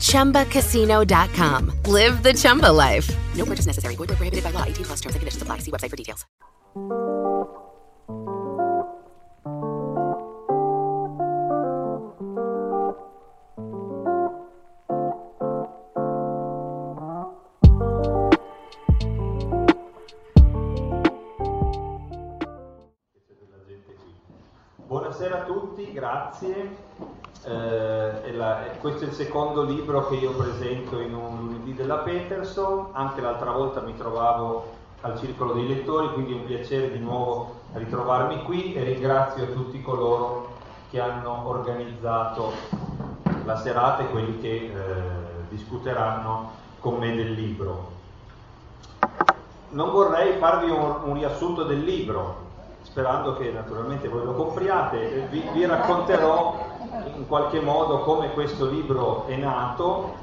ChumbaCasino.com. Live the Chumba life. No purchase necessary. Void where prohibited by law. 18+ terms and conditions apply. See website for details. Buonasera a tutti, grazie. Questo è il secondo libro che io presento in un lunedì della Peterson. Anche l'altra volta mi trovavo al circolo dei lettori, quindi è un piacere di nuovo ritrovarmi qui, e ringrazio tutti coloro che hanno organizzato la serata e quelli che discuteranno con me del libro. Non vorrei farvi un riassunto del libro, sperando che naturalmente voi lo compriate. Vi racconterò in qualche modo come questo libro è nato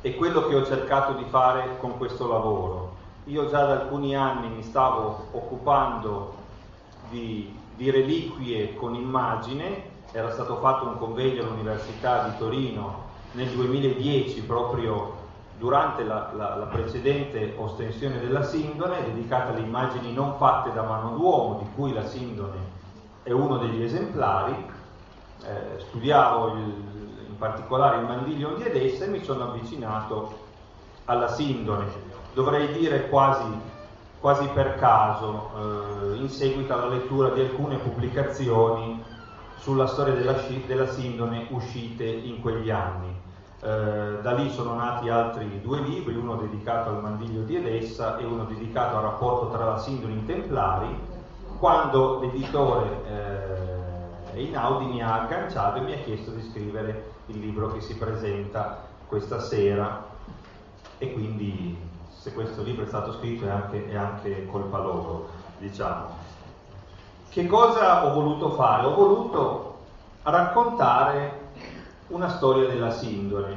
e quello che ho cercato di fare con questo lavoro. Io già da alcuni anni mi stavo occupando di reliquie con immagine. Era stato fatto un convegno all'Università di Torino nel 2010, proprio durante la precedente ostensione della Sindone, dedicata alle immagini non fatte da mano d'uomo, di cui la Sindone è uno degli esemplari. Studiavo in particolare il Mandiglion di Edessa e mi sono avvicinato alla Sindone, dovrei dire quasi per caso, in seguito alla lettura di alcune pubblicazioni sulla storia della Sindone uscite in quegli anni. Da lì sono nati altri due libri, uno dedicato al Mandiglio di Edessa e uno dedicato al rapporto tra la Sindone e i Templari. Quando l'editore Einaudi mi ha agganciato e mi ha chiesto di scrivere il libro che si presenta questa sera, e quindi se questo libro è stato scritto è anche colpa loro, diciamo. Che cosa ho voluto fare? Ho voluto raccontare una storia della Sindone,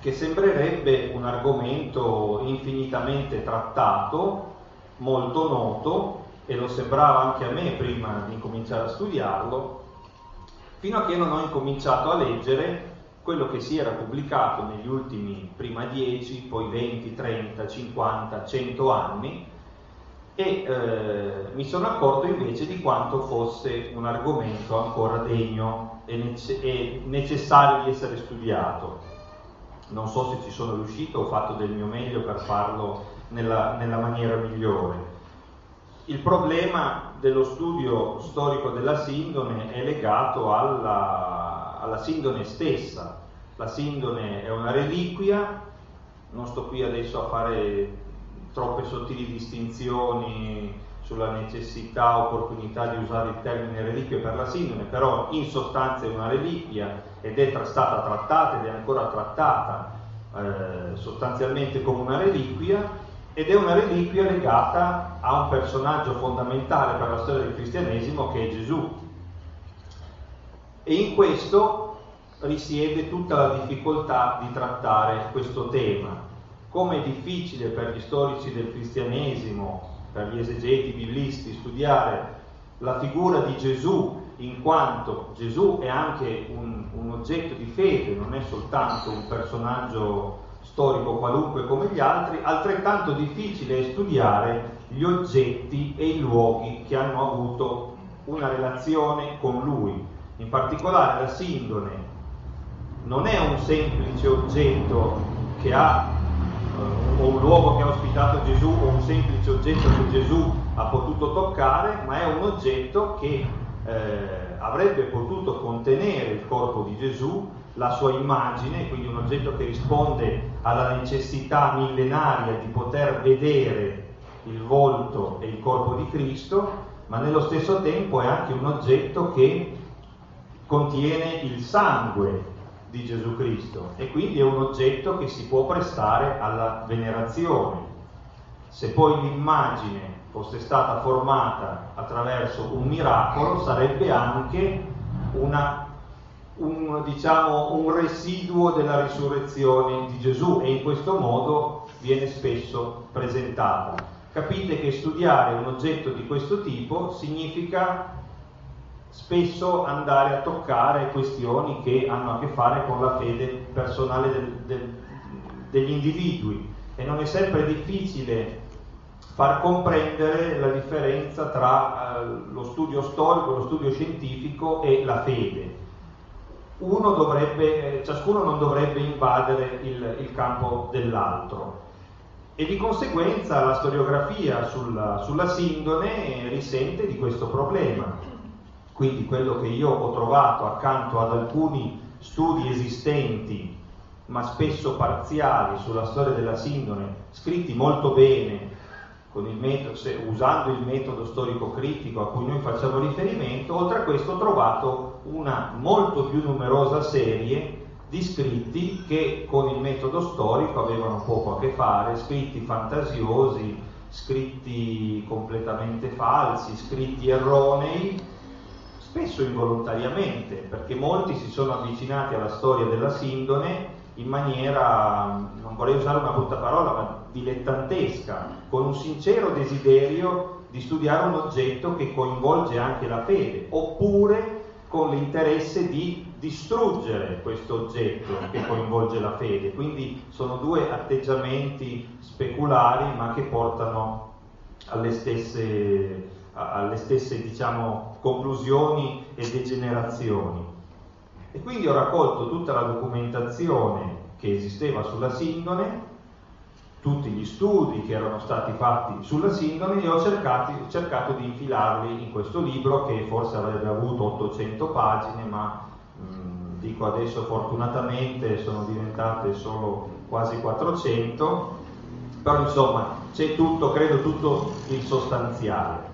che sembrerebbe un argomento infinitamente trattato, molto noto, e lo sembrava anche a me prima di incominciare a studiarlo, fino a che non ho incominciato a leggere quello che si era pubblicato negli ultimi prima 10, poi 20, 30, 50, 100 anni, e mi sono accorto invece di quanto fosse un argomento ancora degno e necessario di essere studiato. Non so se ci sono riuscito, ho fatto del mio meglio per farlo nella maniera migliore. Il problema dello studio storico della Sindone è legato alla Sindone stessa. La Sindone è una reliquia, non sto qui adesso a fare troppe sottili distinzioni sulla necessità o opportunità di usare il termine reliquia per la Sindone, però in sostanza è una reliquia ed è stata trattata ed è ancora trattata sostanzialmente come una reliquia, ed è una reliquia legata a un personaggio fondamentale per la storia del cristianesimo, che è Gesù. E in questo risiede tutta la difficoltà di trattare questo tema. Come è difficile per gli storici del cristianesimo, per gli esegeti biblisti, studiare la figura di Gesù, in quanto Gesù è anche un oggetto di fede, non è soltanto un personaggio storico qualunque come gli altri. Altrettanto difficile è studiare gli oggetti e i luoghi che hanno avuto una relazione con lui. In particolare la Sindone non è un semplice oggetto che ha o un luogo che ha ospitato Gesù o un semplice oggetto che Gesù ha potuto toccare, ma è un oggetto che avrebbe potuto contenere il corpo di Gesù, la sua immagine, quindi un oggetto che risponde alla necessità millenaria di poter vedere il volto e il corpo di Cristo, ma nello stesso tempo è anche un oggetto che contiene il sangue di Gesù Cristo e quindi è un oggetto che si può prestare alla venerazione. Se poi l'immagine fosse stata formata attraverso un miracolo, sarebbe anche un residuo della risurrezione di Gesù, e in questo modo viene spesso presentata. Capite che studiare un oggetto di questo tipo significa spesso andare a toccare questioni che hanno a che fare con la fede personale degli individui, e non è sempre difficile far comprendere la differenza tra lo studio storico, lo studio scientifico e la fede. Ciascuno non dovrebbe invadere il campo dell'altro, e di conseguenza la storiografia sulla sindone risente di questo problema. Quindi quello che io ho trovato accanto ad alcuni studi esistenti, ma spesso parziali, sulla storia della sindone, scritti molto bene con usando il metodo storico-critico a cui noi facciamo riferimento, oltre a questo ho trovato una molto più numerosa serie di scritti che con il metodo storico avevano poco a che fare, scritti fantasiosi, scritti completamente falsi, scritti erronei, spesso involontariamente, perché molti si sono avvicinati alla storia della sindone in maniera, non vorrei usare una brutta parola, ma dilettantesca, con un sincero desiderio di studiare un oggetto che coinvolge anche la fede, oppure con l'interesse di distruggere questo oggetto che coinvolge la fede. Quindi sono due atteggiamenti speculari, ma che portano alle stesse diciamo, conclusioni e degenerazioni. E quindi ho raccolto tutta la documentazione che esisteva sulla sindone, tutti gli studi che erano stati fatti sulla sindone, e ho cercato di infilarli in questo libro, che forse avrebbe avuto 800 pagine, ma dico adesso fortunatamente sono diventate solo quasi 400, però insomma c'è tutto, credo, tutto il sostanziale.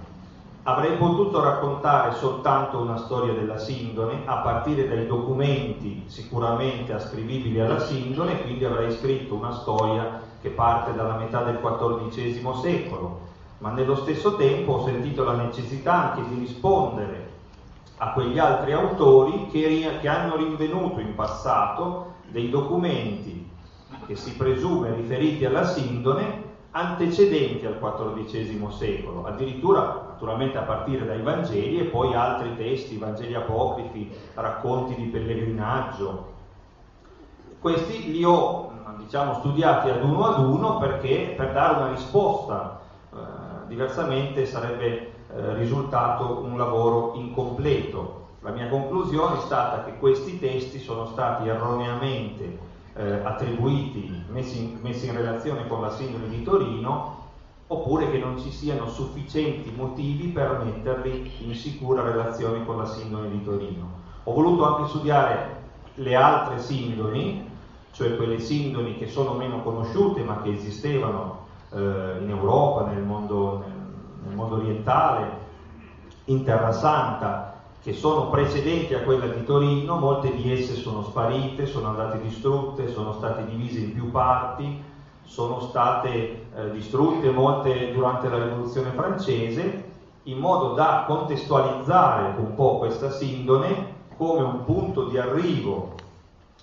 Avrei potuto raccontare soltanto una storia della sindone a partire dai documenti sicuramente ascrivibili alla sindone, quindi avrei scritto una storia che parte dalla metà del XIV secolo, ma nello stesso tempo ho sentito la necessità anche di rispondere a quegli altri autori che hanno rinvenuto in passato dei documenti che si presume riferiti alla sindone antecedenti al XIV secolo, addirittura naturalmente a partire dai Vangeli e poi altri testi, Vangeli apocrifi, racconti di pellegrinaggio. Questi li ho, diciamo, studiati ad uno perché, per dare una risposta, diversamente sarebbe risultato un lavoro incompleto. La mia conclusione è stata che questi testi sono stati erroneamente attribuiti, messi in relazione con la sindone di Torino, oppure che non ci siano sufficienti motivi per metterli in sicura relazione con la sindone di Torino. Ho voluto anche studiare le altre sindoni, cioè quelle sindoni che sono meno conosciute ma che esistevano in Europa, nel mondo orientale, in Terra Santa, che sono precedenti a quella di Torino. Molte di esse sono sparite, sono andate distrutte, sono state divise in più parti, sono state distrutte molte durante la Rivoluzione francese, in modo da contestualizzare un po' questa sindone come un punto di arrivo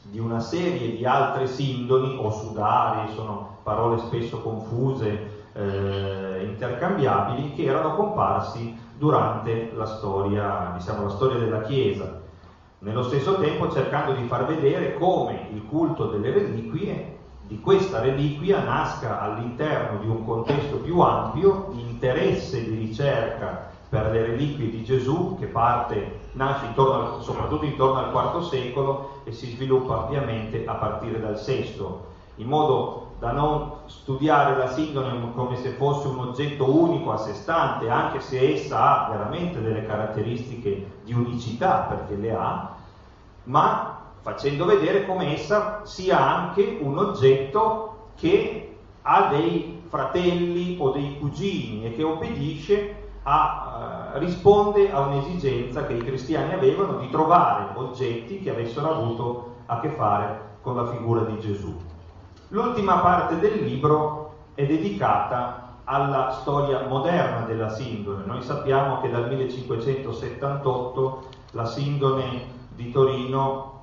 di una serie di altre sindoni o sudari, sono parole spesso confuse, intercambiabili, che erano comparsi durante la storia, diciamo, la storia della Chiesa, nello stesso tempo cercando di far vedere come il culto delle reliquie, di questa reliquia, nasca all'interno di un contesto più ampio di interesse, di ricerca per le reliquie di Gesù, che nasce soprattutto intorno al IV secolo e si sviluppa ampiamente a partire dal VI, in modo da non studiare la sindone come se fosse un oggetto unico a sé stante, anche se essa ha veramente delle caratteristiche di unicità, perché le ha, ma facendo vedere come essa sia anche un oggetto che ha dei fratelli o dei cugini e che obbedisce risponde a un'esigenza che i cristiani avevano di trovare oggetti che avessero avuto a che fare con la figura di Gesù. L'ultima parte del libro è dedicata alla storia moderna della Sindone. Noi sappiamo che dal 1578 la Sindone di Torino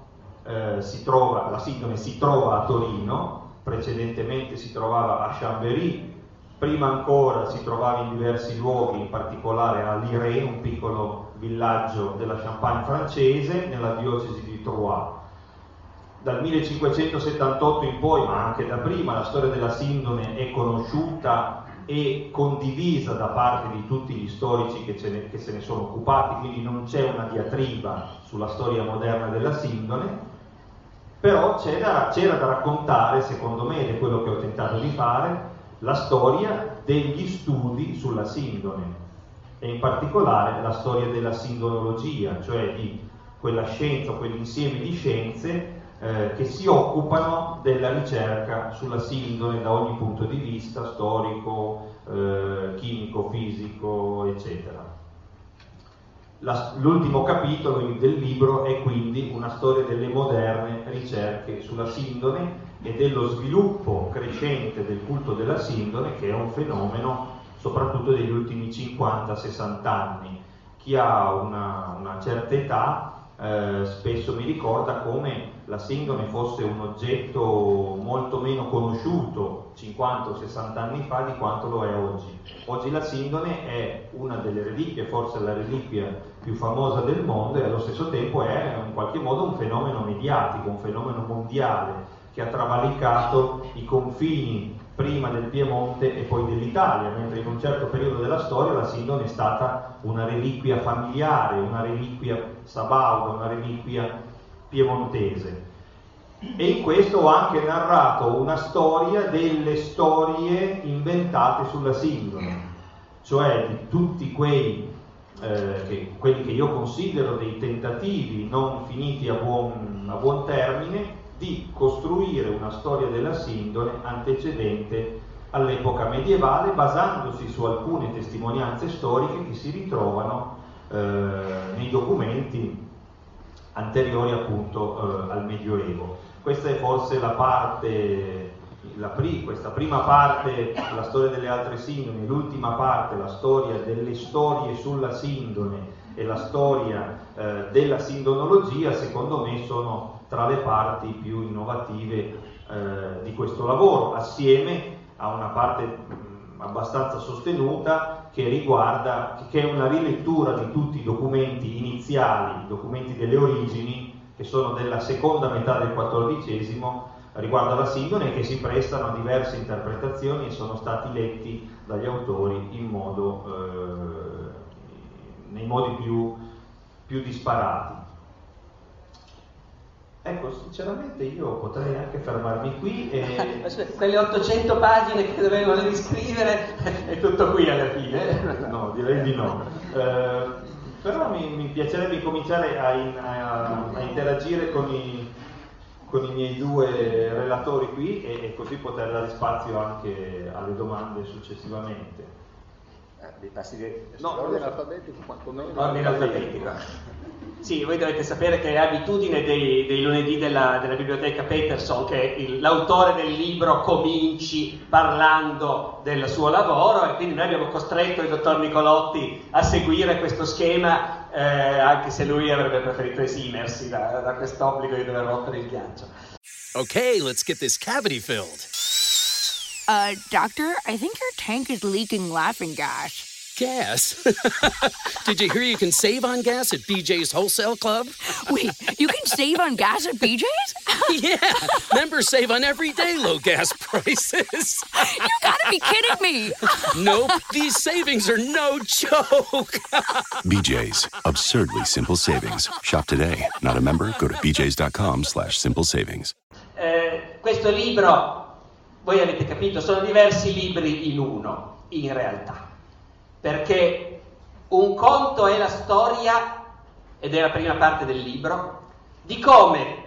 si trova a Torino, precedentemente si trovava a Chambéry, prima ancora si trovava in diversi luoghi, in particolare a Liré, un piccolo villaggio della Champagne francese, nella diocesi di Troyes. Dal 1578 in poi, ma anche da prima, la storia della Sindone è conosciuta e condivisa da parte di tutti gli storici che se ne sono occupati, quindi non c'è una diatriba sulla storia moderna della Sindone, però c'era da raccontare, secondo me, ed è quello che ho tentato di fare, la storia degli studi sulla Sindone, e in particolare la storia della sindonologia, cioè di quella scienza, quell'insieme di scienze che si occupano della ricerca sulla sindone da ogni punto di vista, storico, chimico, fisico, eccetera. L'ultimo capitolo del libro è quindi una storia delle moderne ricerche sulla sindone e dello sviluppo crescente del culto della sindone, che è un fenomeno soprattutto degli ultimi 50-60 anni. Chi ha una certa età spesso mi ricorda come la sindone fosse un oggetto molto meno conosciuto 50 o 60 anni fa di quanto lo è oggi. Oggi la sindone è una delle reliquie, forse la reliquia più famosa del mondo, e allo stesso tempo è in qualche modo un fenomeno mediatico, un fenomeno mondiale che ha travalicato i confini prima del Piemonte e poi dell'Italia, mentre in un certo periodo della storia la sindone è stata una reliquia familiare, una reliquia sabauda, una reliquia piemontese. E in questo ho anche narrato una storia delle storie inventate sulla sindone, cioè di tutti quelli che io considero dei tentativi non finiti a buon termine di costruire una storia della sindone antecedente all'epoca medievale, basandosi su alcune testimonianze storiche che si ritrovano nei documenti anteriori appunto al Medioevo. Questa è forse questa prima parte, la storia delle altre sindoni, l'ultima parte, la storia delle storie sulla sindone e la storia della sindonologia, secondo me sono tra le parti più innovative di questo lavoro, assieme a una parte abbastanza sostenuta che è una rilettura di tutti i documenti iniziali, i documenti delle origini, che sono della seconda metà del XIV, riguardo alla sindone, che si prestano a diverse interpretazioni e sono stati letti dagli autori nei modi più disparati. Ecco, sinceramente io potrei anche fermarmi qui e... Quelle 800 pagine che dovevano riscrivere è tutto qui alla fine? No, direi di no. Però mi piacerebbe cominciare a interagire con i miei due relatori qui e così poter dare spazio anche alle domande successivamente. Vi passi l'ordine alfabetico? L'ordine alfabetico. Sì, voi dovete sapere che è abitudine dei lunedì della biblioteca Peterson che l'autore del libro cominci parlando del suo lavoro, e quindi noi abbiamo costretto il dottor Nicolotti a seguire questo schema, anche se lui avrebbe preferito esimersi da quest'obbligo di dover rompere il ghiaccio. Ok, let's get this cavity filled. Doctor, I think your tank is leaking laughing gas. Gas? Did you hear you can save on gas at BJ's Wholesale Club? Wait, you can save on gas at BJ's? Yeah, members save on everyday low gas prices. You gotta be kidding me. Nope, these savings are no joke. BJ's, absurdly simple savings. Shop today. Not a member? Go to bjs.com/simple savings. Questo libro Voi avete capito, sono diversi libri in uno, in realtà, perché un conto è la storia, ed è la prima parte del libro, di come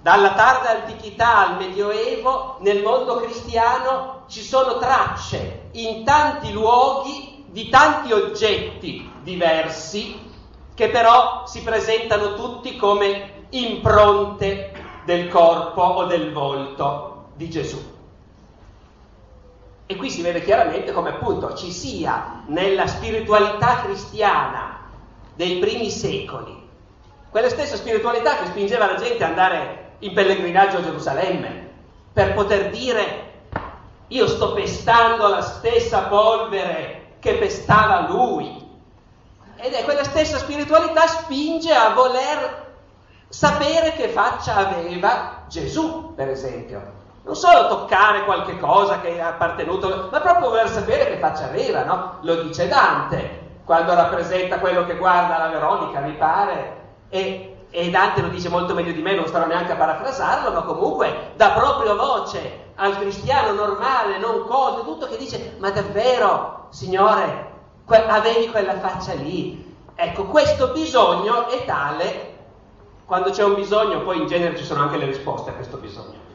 dalla tarda antichità al Medioevo nel mondo cristiano ci sono tracce in tanti luoghi di tanti oggetti diversi che però si presentano tutti come impronte del corpo o del volto di Gesù. E qui si vede chiaramente come appunto ci sia nella spiritualità cristiana dei primi secoli quella stessa spiritualità che spingeva la gente ad andare in pellegrinaggio a Gerusalemme per poter dire: io sto pestando la stessa polvere che pestava lui. Ed è quella stessa spiritualità spinge a voler sapere che faccia aveva Gesù, per esempio. Non solo toccare qualche cosa che è appartenuto, ma proprio voler sapere che faccia aveva, no? Lo dice Dante quando rappresenta quello che guarda la Veronica, mi pare, e Dante lo dice molto meglio di me, non starò neanche a parafrasarlo, ma comunque dà proprio voce al cristiano normale, non colto, tutto, che dice: ma davvero, Signore, avevi quella faccia lì? Ecco, questo bisogno è tale. Quando c'è un bisogno, poi in genere ci sono anche le risposte a questo bisogno.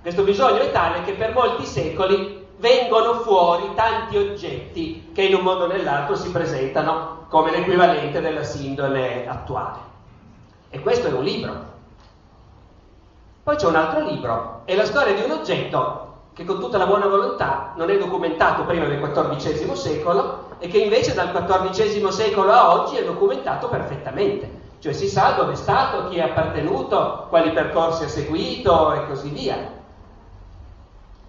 Questo bisogno è tale che per molti secoli vengono fuori tanti oggetti che in un modo o nell'altro si presentano come l'equivalente della sindone attuale. E questo è un libro. Poi c'è un altro libro, è la storia di un oggetto che con tutta la buona volontà non è documentato prima del XIV secolo e che invece dal XIV secolo a oggi è documentato perfettamente. Cioè si sa dove è stato, chi è appartenuto, quali percorsi ha seguito e così via.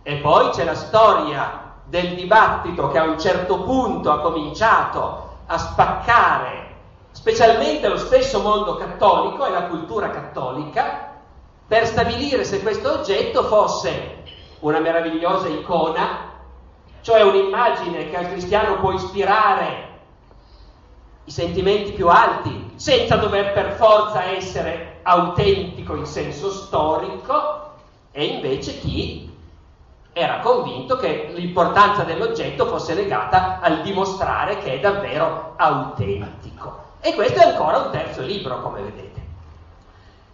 E poi c'è la storia del dibattito che a un certo punto ha cominciato a spaccare specialmente lo stesso mondo cattolico e la cultura cattolica, per stabilire se questo oggetto fosse una meravigliosa icona, cioè un'immagine che al cristiano può ispirare i sentimenti più alti, senza dover per forza essere autentico in senso storico, e invece chi era convinto che l'importanza dell'oggetto fosse legata al dimostrare che è davvero autentico. E questo è ancora un terzo libro, come vedete.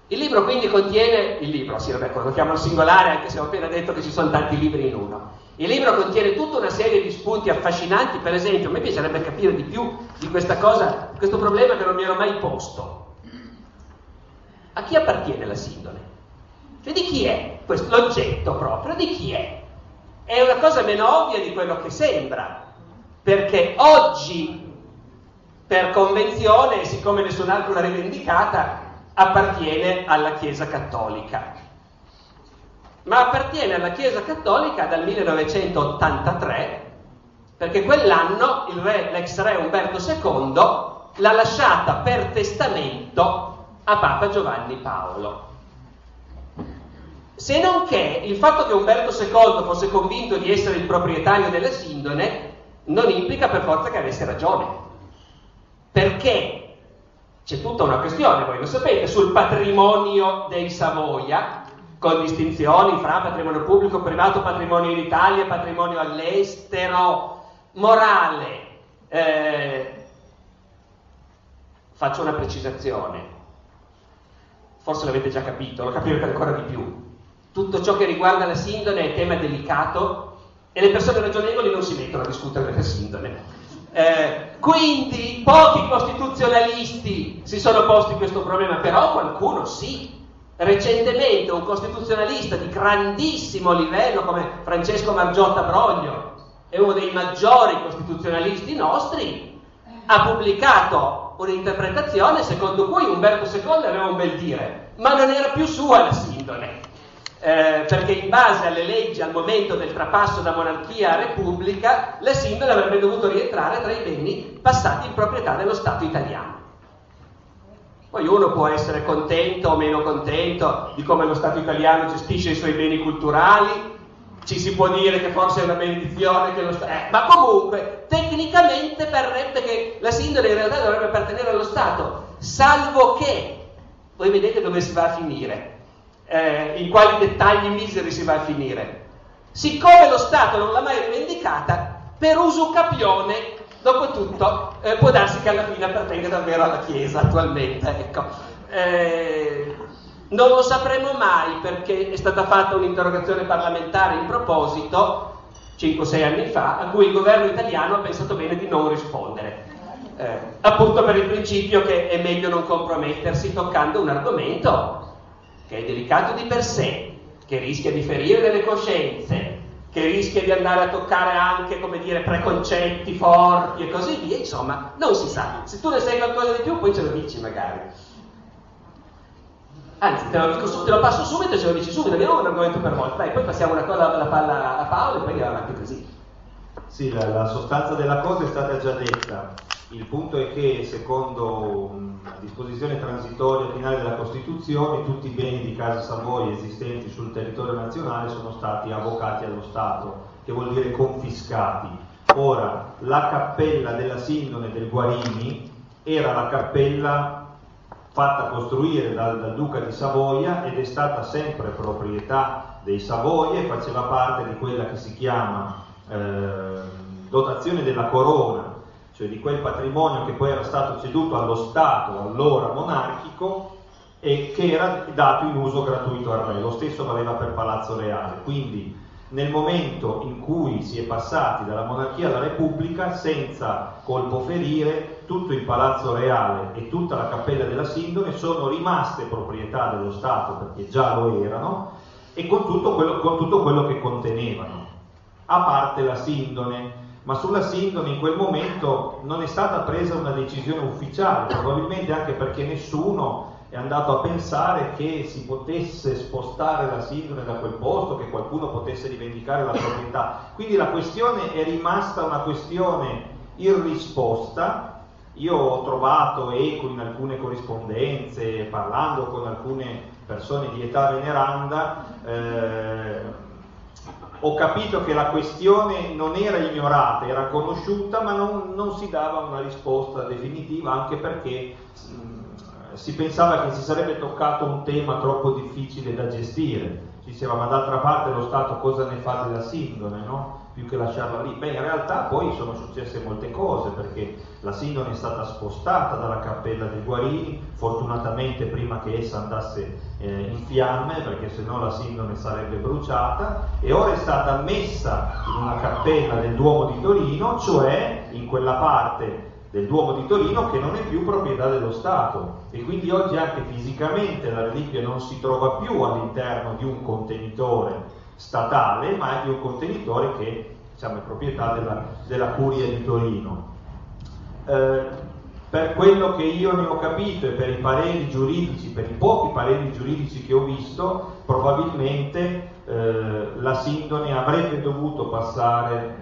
Il libro quindi contiene... Il libro, sì, vabbè, lo chiamo al singolare, anche se ho appena detto che ci sono tanti libri in uno. Il libro contiene tutta una serie di spunti affascinanti. Per esempio, a me piacerebbe capire di più di questa cosa, questo problema che non mi ero mai posto. A chi appartiene la sindone? Cioè, di chi è questo, l'oggetto proprio, di chi è? È una cosa meno ovvia di quello che sembra, perché oggi... per convenzione, siccome nessun'altra l'ha rivendicata, appartiene alla Chiesa Cattolica. Ma appartiene alla Chiesa Cattolica dal 1983, perché quell'anno l'ex re Umberto II l'ha lasciata per testamento a Papa Giovanni Paolo. Se non che il fatto che Umberto II fosse convinto di essere il proprietario della sindone non implica per forza che avesse ragione. Perché c'è tutta una questione, voi lo sapete, sul patrimonio dei Savoia, con distinzioni fra patrimonio pubblico, privato, patrimonio in Italia, patrimonio all'estero, morale. Faccio una precisazione, forse l'avete già capito, lo capirete ancora di più. Tutto ciò che riguarda la sindone è tema delicato e le persone ragionevoli non si mettono a discutere della sindone. Quindi pochi costituzionalisti si sono posti questo problema, però qualcuno sì. Recentemente un costituzionalista di grandissimo livello come Francesco Margiotta Broglio, è uno dei maggiori costituzionalisti nostri, ha pubblicato un'interpretazione secondo cui Umberto II aveva un bel dire, ma non era più sua la sindone, perché in base alle leggi al momento del trapasso da monarchia a repubblica la sindone avrebbe dovuto rientrare tra i beni passati in proprietà dello Stato italiano. Poi uno può essere contento o meno contento di come lo Stato italiano gestisce i suoi beni culturali, ci si può dire che forse è una benedizione che lo Stato... ma comunque tecnicamente parrebbe che la sindone in realtà dovrebbe appartenere allo Stato, salvo che voi vedete dove si va a finire. In quali dettagli miseri si va a finire. siccome lo Stato non l'ha mai rivendicata, per usucapione, dopo tutto, può darsi che alla fine appartenga davvero alla Chiesa attualmente, ecco. Non lo sapremo mai, perché è stata fatta un'interrogazione parlamentare in proposito 5-6 anni fa, a cui il governo italiano ha pensato bene di non rispondere, appunto per il principio che è meglio non compromettersi toccando un argomento che è delicato di per sé, che rischia di ferire delle coscienze, che rischia di andare a toccare anche, come dire, preconcetti forti e così via. Insomma, non si sa. Se tu ne sai qualcosa di più, poi ce lo dici magari. Anzi, te lo passo subito e ce lo dici subito, abbiamo un argomento per volta. Dai, poi passiamo una cosa, la palla a Paolo e poi andiamo avanti così. Sì, la sostanza della cosa è stata già detta. Il punto è che, secondo la disposizione transitoria finale della Costituzione, tutti i beni di Casa Savoia esistenti sul territorio nazionale sono stati avvocati allo Stato, che vuol dire confiscati. Ora, la cappella della Sindone del Guarini era la cappella fatta costruire dal Duca di Savoia ed è stata sempre proprietà dei Savoia e faceva parte di quella che si chiama dotazione della corona, cioè di quel patrimonio che poi era stato ceduto allo Stato, allora monarchico, e che era dato in uso gratuito al re. Lo stesso valeva per Palazzo Reale. Quindi nel momento in cui si è passati dalla monarchia alla repubblica, senza colpo ferire, tutto il Palazzo Reale e tutta la Cappella della Sindone sono rimaste proprietà dello Stato, perché già lo erano, e con tutto quello che contenevano, a parte la Sindone. Ma sulla Sindone in quel momento non è stata presa una decisione ufficiale, probabilmente anche perché nessuno è andato a pensare che si potesse spostare la Sindone da quel posto, che qualcuno potesse rivendicare la proprietà. Quindi la questione è rimasta una questione irrisposta. Io ho trovato eco in alcune corrispondenze, parlando con alcune persone di età veneranda, ho capito che la questione non era ignorata, era conosciuta, ma non si dava una risposta definitiva, anche perché si pensava che si sarebbe toccato un tema troppo difficile da gestire. Si diceva, ma d'altra parte lo Stato cosa ne fa della Sindone, no? Più che lasciarla lì. Beh, in realtà poi sono successe molte cose, perché la Sindone è stata spostata dalla Cappella dei Guarini, fortunatamente prima che essa andasse in fiamme, perché sennò la Sindone sarebbe bruciata, e ora è stata messa in una cappella del Duomo di Torino, cioè in quella parte del Duomo di Torino che non è più proprietà dello Stato, e quindi oggi anche fisicamente la reliquia non si trova più all'interno di un contenitore statale, ma è di un contenitore che, diciamo, è proprietà della Curia di Torino. Per quello che io ne ho capito e per i pareri giuridici, per i pochi pareri giuridici che ho visto, probabilmente la Sindone avrebbe dovuto passare,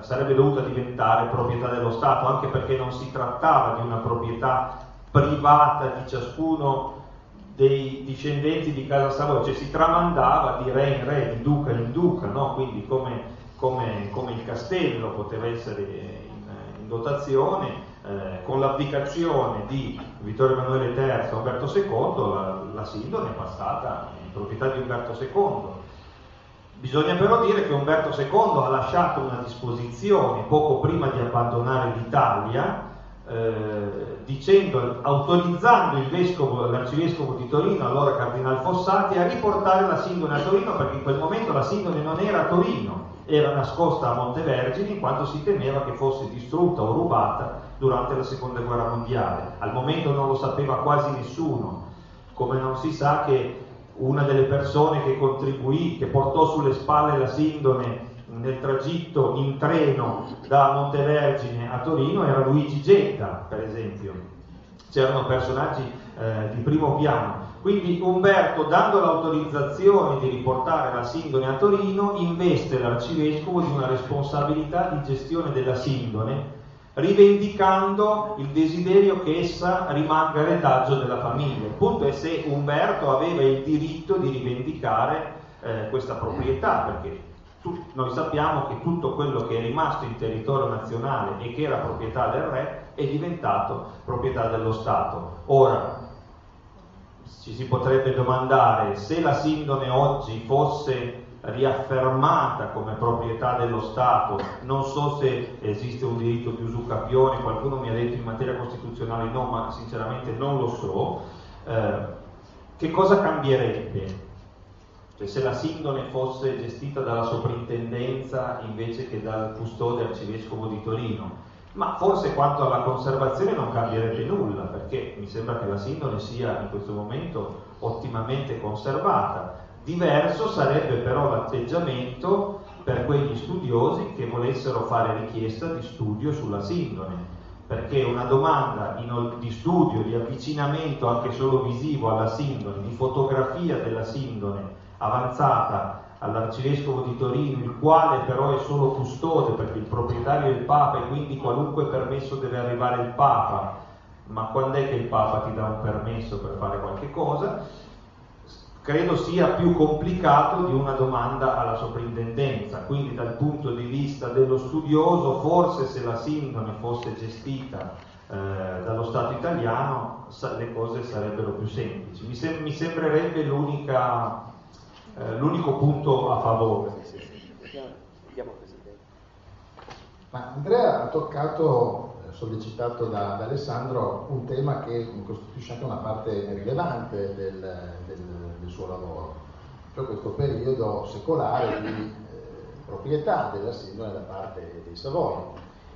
sarebbe dovuta diventare proprietà dello Stato, anche perché non si trattava di una proprietà privata di ciascuno dei discendenti di Casa Savoia, cioè si tramandava di re in re, di duca in duca, no? Quindi come il castello poteva essere in dotazione, con l'abdicazione di Vittorio Emanuele III a Umberto II, la Sindone è passata in proprietà di Umberto II. Bisogna però dire che Umberto II ha lasciato una disposizione poco prima di abbandonare l'Italia, autorizzando l'arcivescovo di Torino, allora Cardinal Fossati, a riportare la Sindone a Torino, perché in quel momento la Sindone non era a Torino, era nascosta a Montevergine, in quanto si temeva che fosse distrutta o rubata durante la Seconda Guerra Mondiale. Al momento non lo sapeva quasi nessuno, come non si sa che una delle persone che contribuì, che portò sulle spalle la Sindone nel tragitto in treno da Montevergine a Torino, era Luigi Getta, per esempio. C'erano personaggi di primo piano. Quindi Umberto, dando l'autorizzazione di riportare la Sindone a Torino, investe l'arcivescovo di una responsabilità di gestione della Sindone, rivendicando il desiderio che essa rimanga retaggio della famiglia. Il punto è se Umberto aveva il diritto di rivendicare questa proprietà, perché noi sappiamo che tutto quello che è rimasto in territorio nazionale e che era proprietà del re è diventato proprietà dello Stato. Ora ci si potrebbe domandare se la Sindone oggi fosse riaffermata come proprietà dello Stato. Non so se esiste un diritto di usucapione, qualcuno mi ha detto in materia costituzionale no, ma sinceramente non lo so. Che cosa cambierebbe? Cioè, se la Sindone fosse gestita dalla soprintendenza invece che dal custode arcivescovo di Torino? Ma forse quanto alla conservazione non cambierebbe nulla, perché mi sembra che la Sindone sia in questo momento ottimamente conservata. Diverso sarebbe però l'atteggiamento per quegli studiosi che volessero fare richiesta di studio sulla Sindone, perché una domanda di studio, di avvicinamento anche solo visivo alla Sindone, di fotografia della Sindone avanzata all'arcivescovo di Torino, il quale però è solo custode perché il proprietario è il Papa e quindi qualunque permesso deve arrivare il Papa, ma quando è che il Papa ti dà un permesso per fare qualche cosa? Credo sia più complicato di una domanda alla soprintendenza. Quindi dal punto di vista dello studioso, forse se la Sindone fosse gestita dallo Stato italiano le cose sarebbero più semplici. Mi sembrerebbe l'unico punto a favore. Ma Andrea ha toccato, sollecitato da Alessandro, un tema che costituisce anche una parte rilevante del suo lavoro, cioè questo periodo secolare di proprietà della Sindone da parte dei Savoia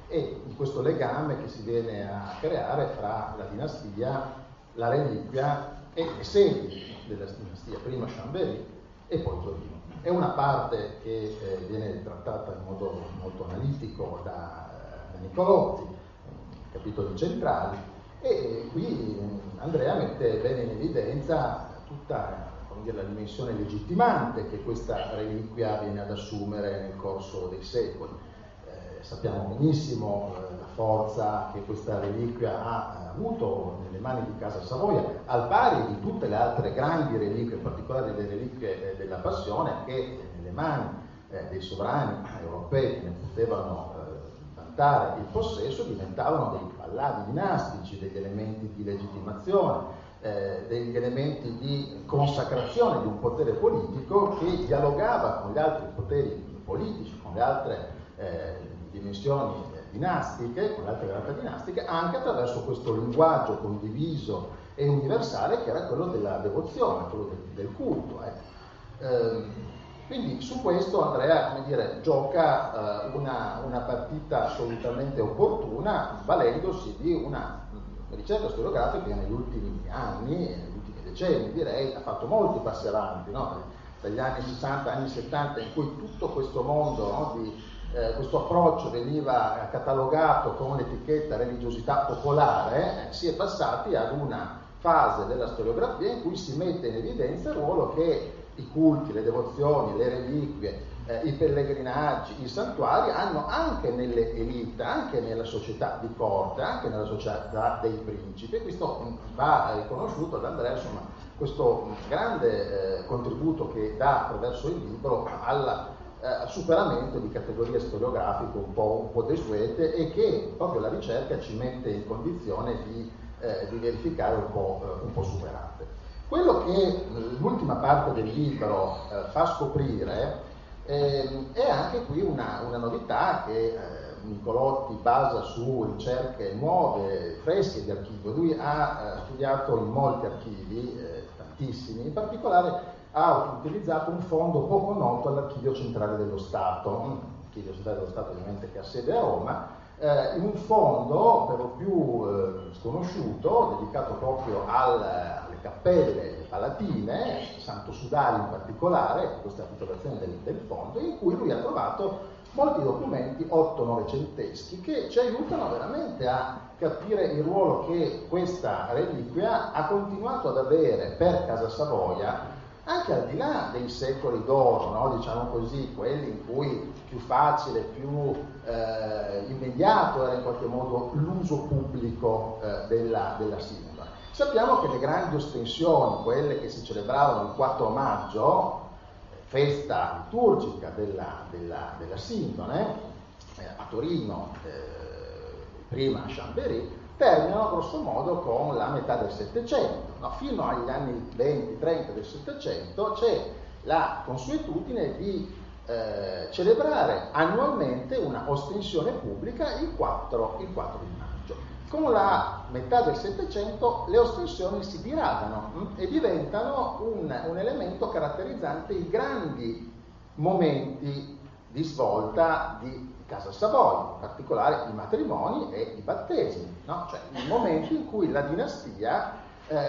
e di questo legame che si viene a creare fra la dinastia, la reliquia e le sedi della dinastia, prima Chambéry e poi Torino. È una parte che viene trattata in modo molto analitico da Nicolotti, capitoli centrali, e qui Andrea mette bene in evidenza tutta la dimensione legittimante che questa reliquia viene ad assumere nel corso dei secoli. Sappiamo benissimo la forza che questa reliquia ha avuto nelle mani di Casa Savoia, al pari di tutte le altre grandi reliquie, in particolare le reliquie della Passione, che nelle mani dei sovrani europei che ne potevano vantare il possesso diventavano dei palladi dinastici, degli elementi di legittimazione, degli elementi di consacrazione di un potere politico che dialogava con gli altri poteri politici, con le altre dimensioni dinastiche, con le altre realtà dinastiche, anche attraverso questo linguaggio condiviso e universale che era quello della devozione, quello del culto. Quindi su questo Andrea, gioca una partita assolutamente opportuna, valendosi di una ricerca storiografica che negli ultimi anni, negli ultimi decenni direi, ha fatto molti passi avanti, no? Dagli anni 60, anni 70, in cui tutto questo mondo, no, questo approccio veniva catalogato con l'etichetta religiosità popolare, si è passati ad una fase della storiografia in cui si mette in evidenza il ruolo che i culti, le devozioni, le reliquie, i pellegrinaggi, i santuari hanno anche nelle elite, anche nella società di corte, anche nella società dei principi. E questo va riconosciuto da Andrea, insomma, questo grande contributo che dà attraverso il libro alla superamento di categorie storiografiche un po' desuete e che proprio la ricerca ci mette in condizione di verificare un po' superate. Quello che l'ultima parte del libro fa scoprire è anche qui una novità che Nicolotti basa su ricerche nuove, fresche di archivio. Lui ha studiato in molti archivi, tantissimi, in particolare ha utilizzato un fondo poco noto all'Archivio Centrale dello Stato, l'Archivio Centrale dello Stato ovviamente che ha sede a Roma, un fondo per lo più sconosciuto, dedicato proprio alle cappelle palatine, Santo Sudario in particolare, questa titolazione del fondo, in cui lui ha trovato molti documenti 8-novecenteschi che ci aiutano veramente a capire il ruolo che questa reliquia ha continuato ad avere per Casa Savoia, anche al di là dei secoli d'oro, no? Diciamo così, quelli in cui più facile, più immediato era in qualche modo l'uso pubblico della Sindone. Sappiamo che le grandi ostensioni, quelle che si celebravano il 4 maggio, festa liturgica della Sindone, a Torino, prima a Chambéry, terminano grosso modo con la metà del Settecento. Fino agli anni 20-30 del Settecento c'è la consuetudine di celebrare annualmente una ostensione pubblica il 4 di maggio. Con la metà del Settecento le ostensioni si diradano e diventano un elemento caratterizzante i grandi momenti di svolta di Casa Savoia, in particolare i matrimoni e i battesimi, no? Cioè i momenti in cui la dinastia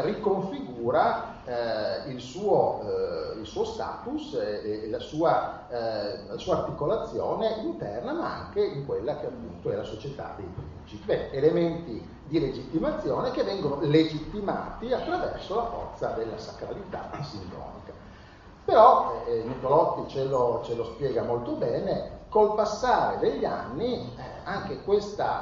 riconfigura il suo status e la sua articolazione interna, ma anche in quella che appunto è la società dei principi. Beh, elementi di legittimazione che vengono legittimati attraverso la forza della sacralità simbolica. Però Nicolotti ce lo spiega molto bene, col passare degli anni anche questo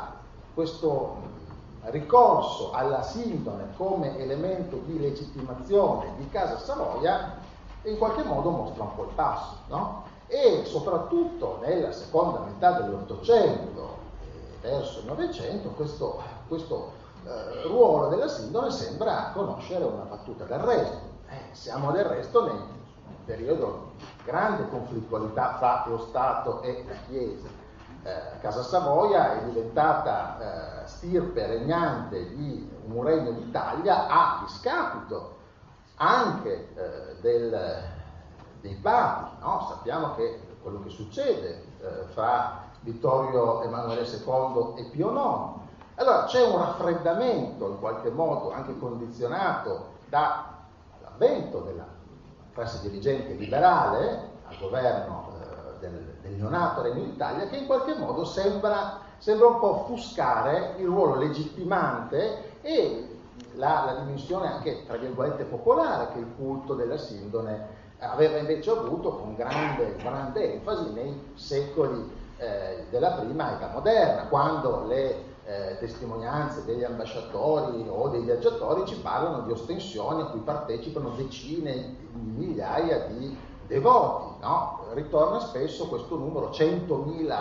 ricorso alla sindone come elemento di legittimazione di Casa Savoia in qualche modo mostra un po' il passo, no? E soprattutto nella seconda metà dell'Ottocento verso il Novecento questo ruolo della sindone sembra conoscere una battuta d'arresto. Siamo del resto nel periodo di grande conflittualità fra lo Stato e la Chiesa. Casa Savoia è diventata stirpe regnante di un regno d'Italia a discapito anche dei papi, no? Sappiamo che quello che succede fra Vittorio Emanuele II e Pio IX. Allora c'è un raffreddamento in qualche modo anche condizionato dall'avvento della classe dirigente liberale al governo del neonato Regno d'Italia, che in qualche modo sembra un po' offuscare il ruolo legittimante e la dimensione anche tra virgolette popolare che il culto della sindone aveva invece avuto con grande enfasi nei secoli della prima età moderna, quando le testimonianze degli ambasciatori o dei viaggiatori ci parlano di ostensioni a cui partecipano decine di migliaia di devoti, no? Ritorna spesso questo numero, 100.000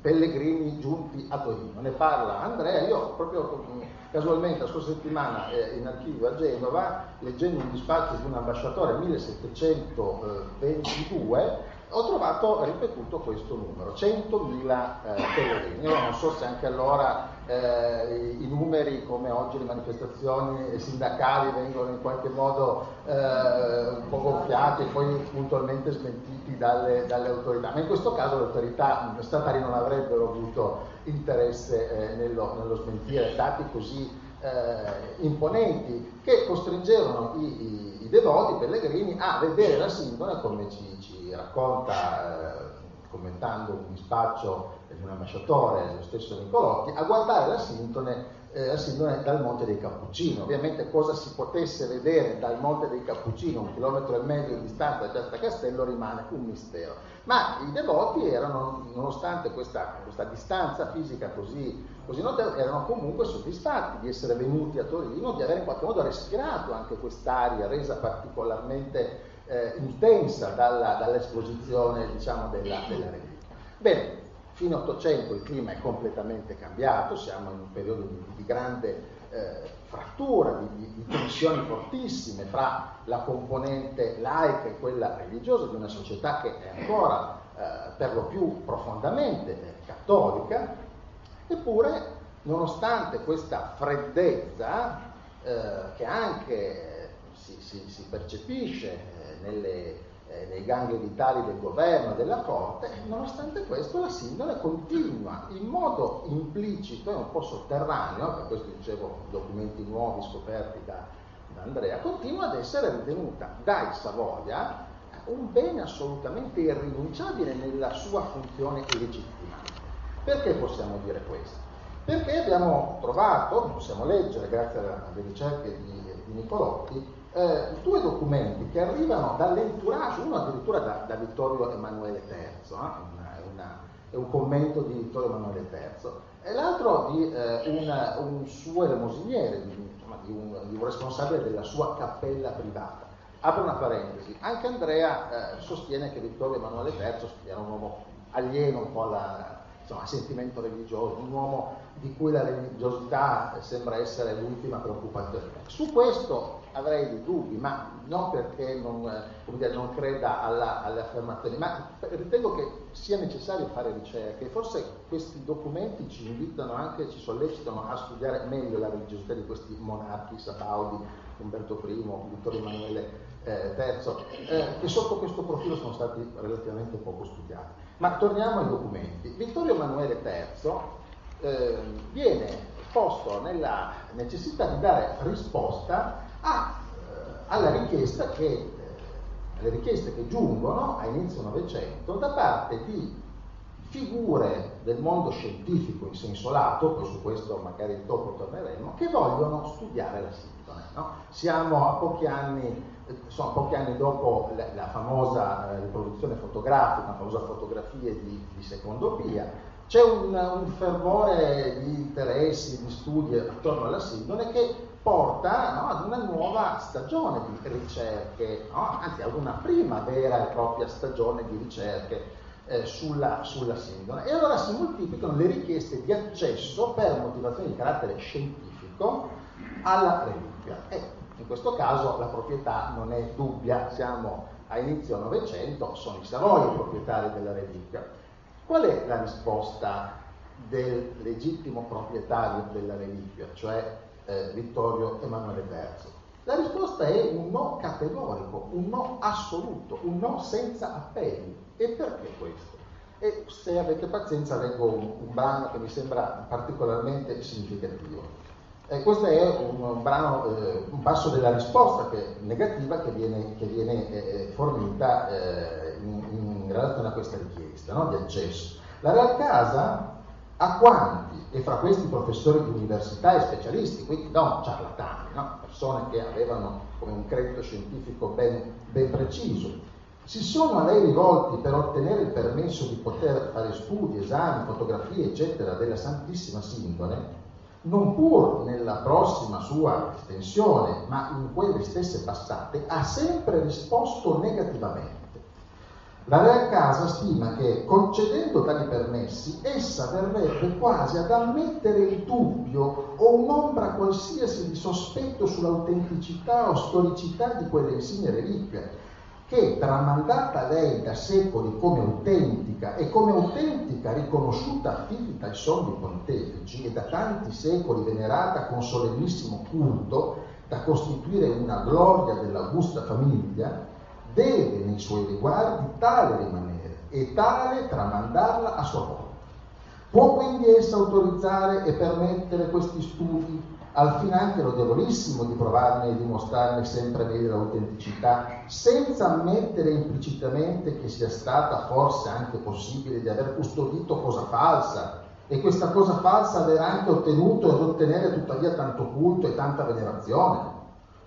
pellegrini giunti a Torino. Ne parla Andrea. Io proprio casualmente la scorsa settimana in archivio a Genova, leggendo un dispaccio di un ambasciatore 1722, ho trovato ripetuto questo numero, 100.000 pellegrini. Io non so se anche allora i numeri, come oggi le manifestazioni sindacali, vengono in qualche modo un po' gonfiati e poi puntualmente smentiti dalle autorità, ma in questo caso le autorità statali non avrebbero avuto interesse nello smentire dati così imponenti, che costringevano i devoti, i pellegrini, a vedere la sindone, come ci racconta commentando un dispaccio di un ambasciatore, lo stesso Nicolotti, a guardare la sindone dal Monte dei Cappuccini. Ovviamente cosa si potesse vedere dal Monte dei Cappuccini, 1,5 km di distanza da Piazza Castello, rimane un mistero. Ma i devoti erano, nonostante questa distanza fisica così notevole, erano comunque soddisfatti di essere venuti a Torino, di aver in qualche modo respirato anche quest'aria resa particolarmente intensa dall'esposizione, diciamo, della reliquia. Bene, fino all'Ottocento il clima è completamente cambiato, siamo in un periodo di grande frattura, di tensioni fortissime fra la componente laica e quella religiosa di una società che è ancora per lo più profondamente cattolica. Eppure, nonostante questa freddezza che anche si percepisce nei gangli vitali del governo e della corte, nonostante questo la sindone continua in modo implicito e un po' sotterraneo, per questo dicevo documenti nuovi scoperti da Andrea, continua ad essere ritenuta dai Savoia un bene assolutamente irrinunciabile nella sua funzione legittimante. Perché possiamo dire questo? Perché abbiamo trovato, possiamo leggere grazie alle ricerche di Nicolotti, due documenti che arrivano dall'entourage, uno addirittura da Vittorio Emanuele III, è un commento di Vittorio Emanuele III, e l'altro di un suo elemosiniere, di un responsabile della sua cappella privata. Apro una parentesi, anche Andrea sostiene che Vittorio Emanuele III era un uomo alieno un po' al sentimento religioso, un uomo di cui la religiosità sembra essere l'ultima preoccupazione. Su questo avrei dei dubbi, ma non perché non creda alle affermazioni, ma ritengo che sia necessario fare ricerche, e forse questi documenti ci invitano anche, ci sollecitano a studiare meglio la religiosità di questi monarchi sabaudi, Umberto I, Vittorio Emanuele III, che sotto questo profilo sono stati relativamente poco studiati. Ma torniamo ai documenti. Vittorio Emanuele III viene posto nella necessità di dare risposta alle richieste che giungono a inizio Novecento da parte di figure del mondo scientifico in senso lato, poi su questo magari dopo torneremo, che vogliono studiare la sindone, no? Siamo a pochi anni dopo la famosa riproduzione fotografica, la famosa fotografia di Secondo Pia. C'è un fervore di interessi, di studi attorno alla sindone che porta ad una nuova stagione di ricerche, anzi ad una prima vera e propria stagione di ricerche sulla sindone. E allora si moltiplicano le richieste di accesso per motivazioni di carattere scientifico alla reliquia. E in questo caso la proprietà non è dubbia, siamo a inizio Novecento, sono i Savoia i proprietari della reliquia. Qual è la risposta del legittimo proprietario della reliquia, cioè Vittorio Emanuele III? La risposta è un no categorico, un no assoluto, un no senza appelli. E perché questo? E se avete pazienza leggo un brano che mi sembra particolarmente significativo. Questo è un passo della risposta negativa che viene fornita in relazione a questa richiesta, no? Di accesso. La Real Casa a quanti, e fra questi professori di università e specialisti, quindi non ciarlatani, no? Persone che avevano come un credito scientifico ben preciso, si sono a lei rivolti per ottenere il permesso di poter fare studi, esami, fotografie, eccetera, della Santissima Sindone, non pur nella prossima sua estensione, ma in quelle stesse passate, ha sempre risposto negativamente. La Real Casa stima che, concedendo tali permessi, essa verrebbe quasi ad ammettere il dubbio o un'ombra qualsiasi di sospetto sull'autenticità o storicità di quelle insigne reliquie, che, tramandata a lei da secoli come autentica e come autentica riconosciuta affidata ai sommi pontefici e da tanti secoli venerata con solennissimo culto, da costituire una gloria dell'augusta famiglia, deve nei suoi riguardi tale rimanere e tale tramandarla a sua volta. Può quindi essa autorizzare e permettere questi studi, al fine anche lodevolissimo di provarne e dimostrarne sempre meglio l'autenticità, senza ammettere implicitamente che sia stata forse anche possibile di aver custodito cosa falsa, e questa cosa falsa aver anche ottenuto ed ottenere tuttavia tanto culto e tanta venerazione?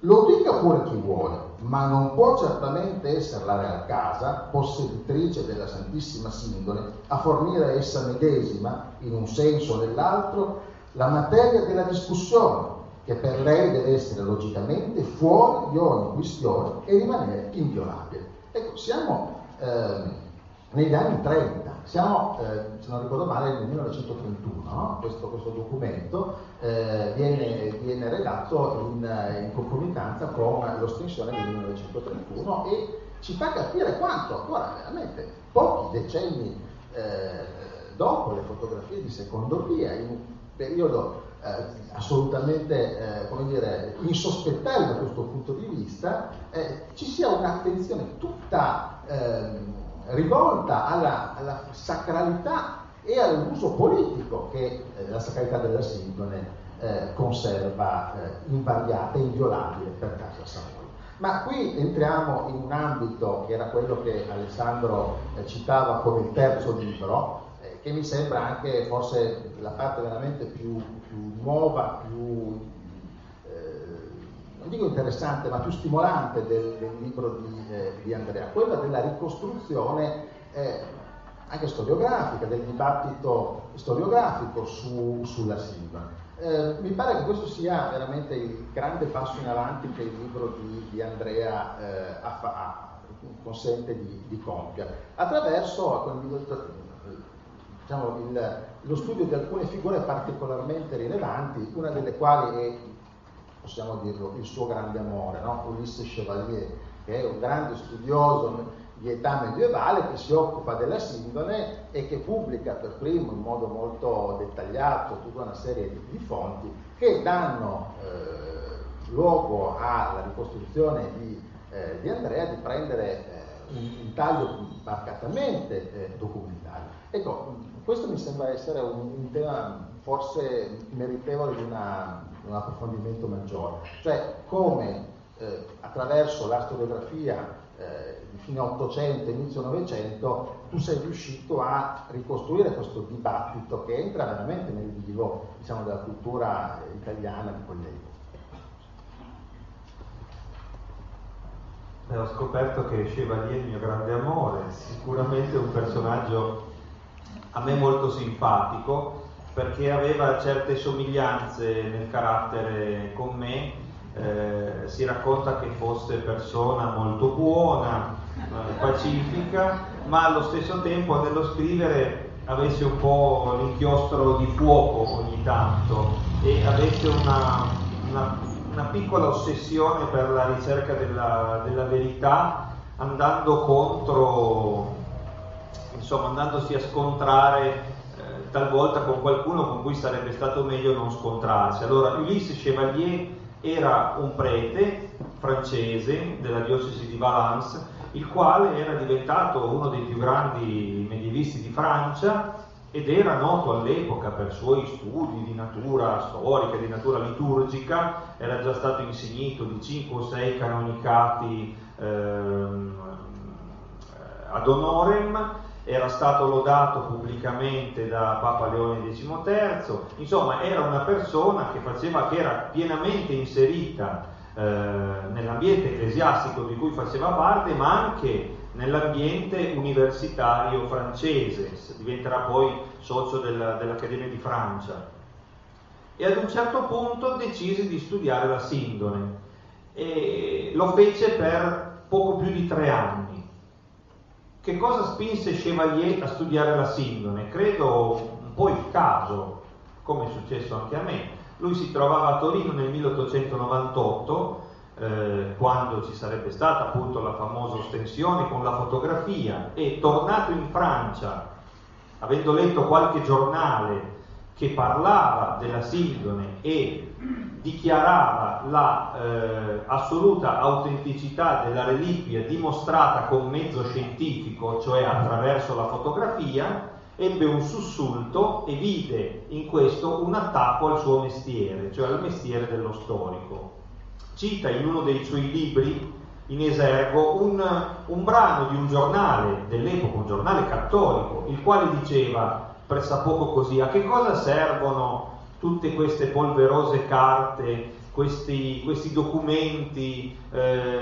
Lo dica pure chi vuole, ma non può certamente essere la Real Casa, posseditrice della Santissima Sindone, a fornire a essa medesima, in un senso o nell'altro, la materia della discussione, che per lei deve essere logicamente fuori di ogni questione e rimanere inviolabile. Ecco, siamo negli anni 30, siamo, se non ricordo male, nel 1931, no? Questo documento viene redatto in concomitanza con l'estensione del 1931 e ci fa capire quanto ancora veramente pochi decenni dopo le fotografie di Secondo Pia, in un periodo assolutamente come dire, insospettabile da questo punto di vista, ci sia un'attenzione tutta rivolta alla sacralità e all'uso politico che la sacralità della sindone conserva invariata e inviolabile per Casa Savoia. Ma qui entriamo in un ambito che era quello che Alessandro citava come il terzo libro, che mi sembra anche forse la parte veramente più nuova, più non dico interessante, ma più stimolante del libro di Andrea, quella della ricostruzione anche storiografica, del dibattito storiografico sulla sindone. Mi pare che questo sia veramente il grande passo in avanti che il libro di Andrea consente di compiere, attraverso diciamo, lo studio di alcune figure particolarmente rilevanti, una delle quali è possiamo dirlo, il suo grande amore, no? Ulisse Chevalier, che è un grande studioso di età medievale che si occupa della Sindone e che pubblica per primo in modo molto dettagliato tutta una serie di fonti che danno luogo alla ricostruzione di Andrea di prendere un taglio marcatamente documentario. Ecco, questo mi sembra essere un tema forse meritevole di un approfondimento maggiore, cioè come attraverso la storiografia fine Ottocento, inizio Novecento, tu sei riuscito a ricostruire questo dibattito che entra veramente nel vivo, diciamo, della cultura italiana di quell'epoca. Ho scoperto che Chevalier è il mio grande amore, sicuramente un personaggio a me molto simpatico, perché aveva certe somiglianze nel carattere con me. Si racconta che fosse persona molto buona, pacifica, ma allo stesso tempo nello scrivere avesse un po' l'inchiostro di fuoco ogni tanto e avesse una piccola ossessione per la ricerca della verità, andando contro, insomma, andandosi a scontrare talvolta con qualcuno con cui sarebbe stato meglio non scontrarsi. Allora Ulisse Chevalier era un prete francese della diocesi di Valence, il quale era diventato uno dei più grandi medievisti di Francia ed era noto all'epoca per suoi studi di natura storica, di natura liturgica. Era già stato insignito di 5 o 6 canonicati ad honorem, era stato lodato pubblicamente da Papa Leone XIII, insomma era una persona che era pienamente inserita nell'ambiente ecclesiastico di cui faceva parte, ma anche nell'ambiente universitario francese. Diventerà poi socio dell'Accademia di Francia e ad un certo punto decise di studiare la Sindone e lo fece per poco più di 3 anni. Che cosa spinse Chevalier a studiare la Sindone? Credo un po' il caso, come è successo anche a me. Lui si trovava a Torino nel 1898, quando ci sarebbe stata appunto la famosa ostensione con la fotografia, e tornato in Francia, avendo letto qualche giornale che parlava della Sindone e dichiarava la assoluta autenticità della reliquia dimostrata con mezzo scientifico, cioè attraverso la fotografia, ebbe un sussulto e vide in questo un attacco al suo mestiere, cioè al mestiere dello storico. Cita in uno dei suoi libri, in esergo, un brano di un giornale dell'epoca, un giornale cattolico, il quale diceva pressappoco così: a che cosa servono tutte queste polverose carte, questi documenti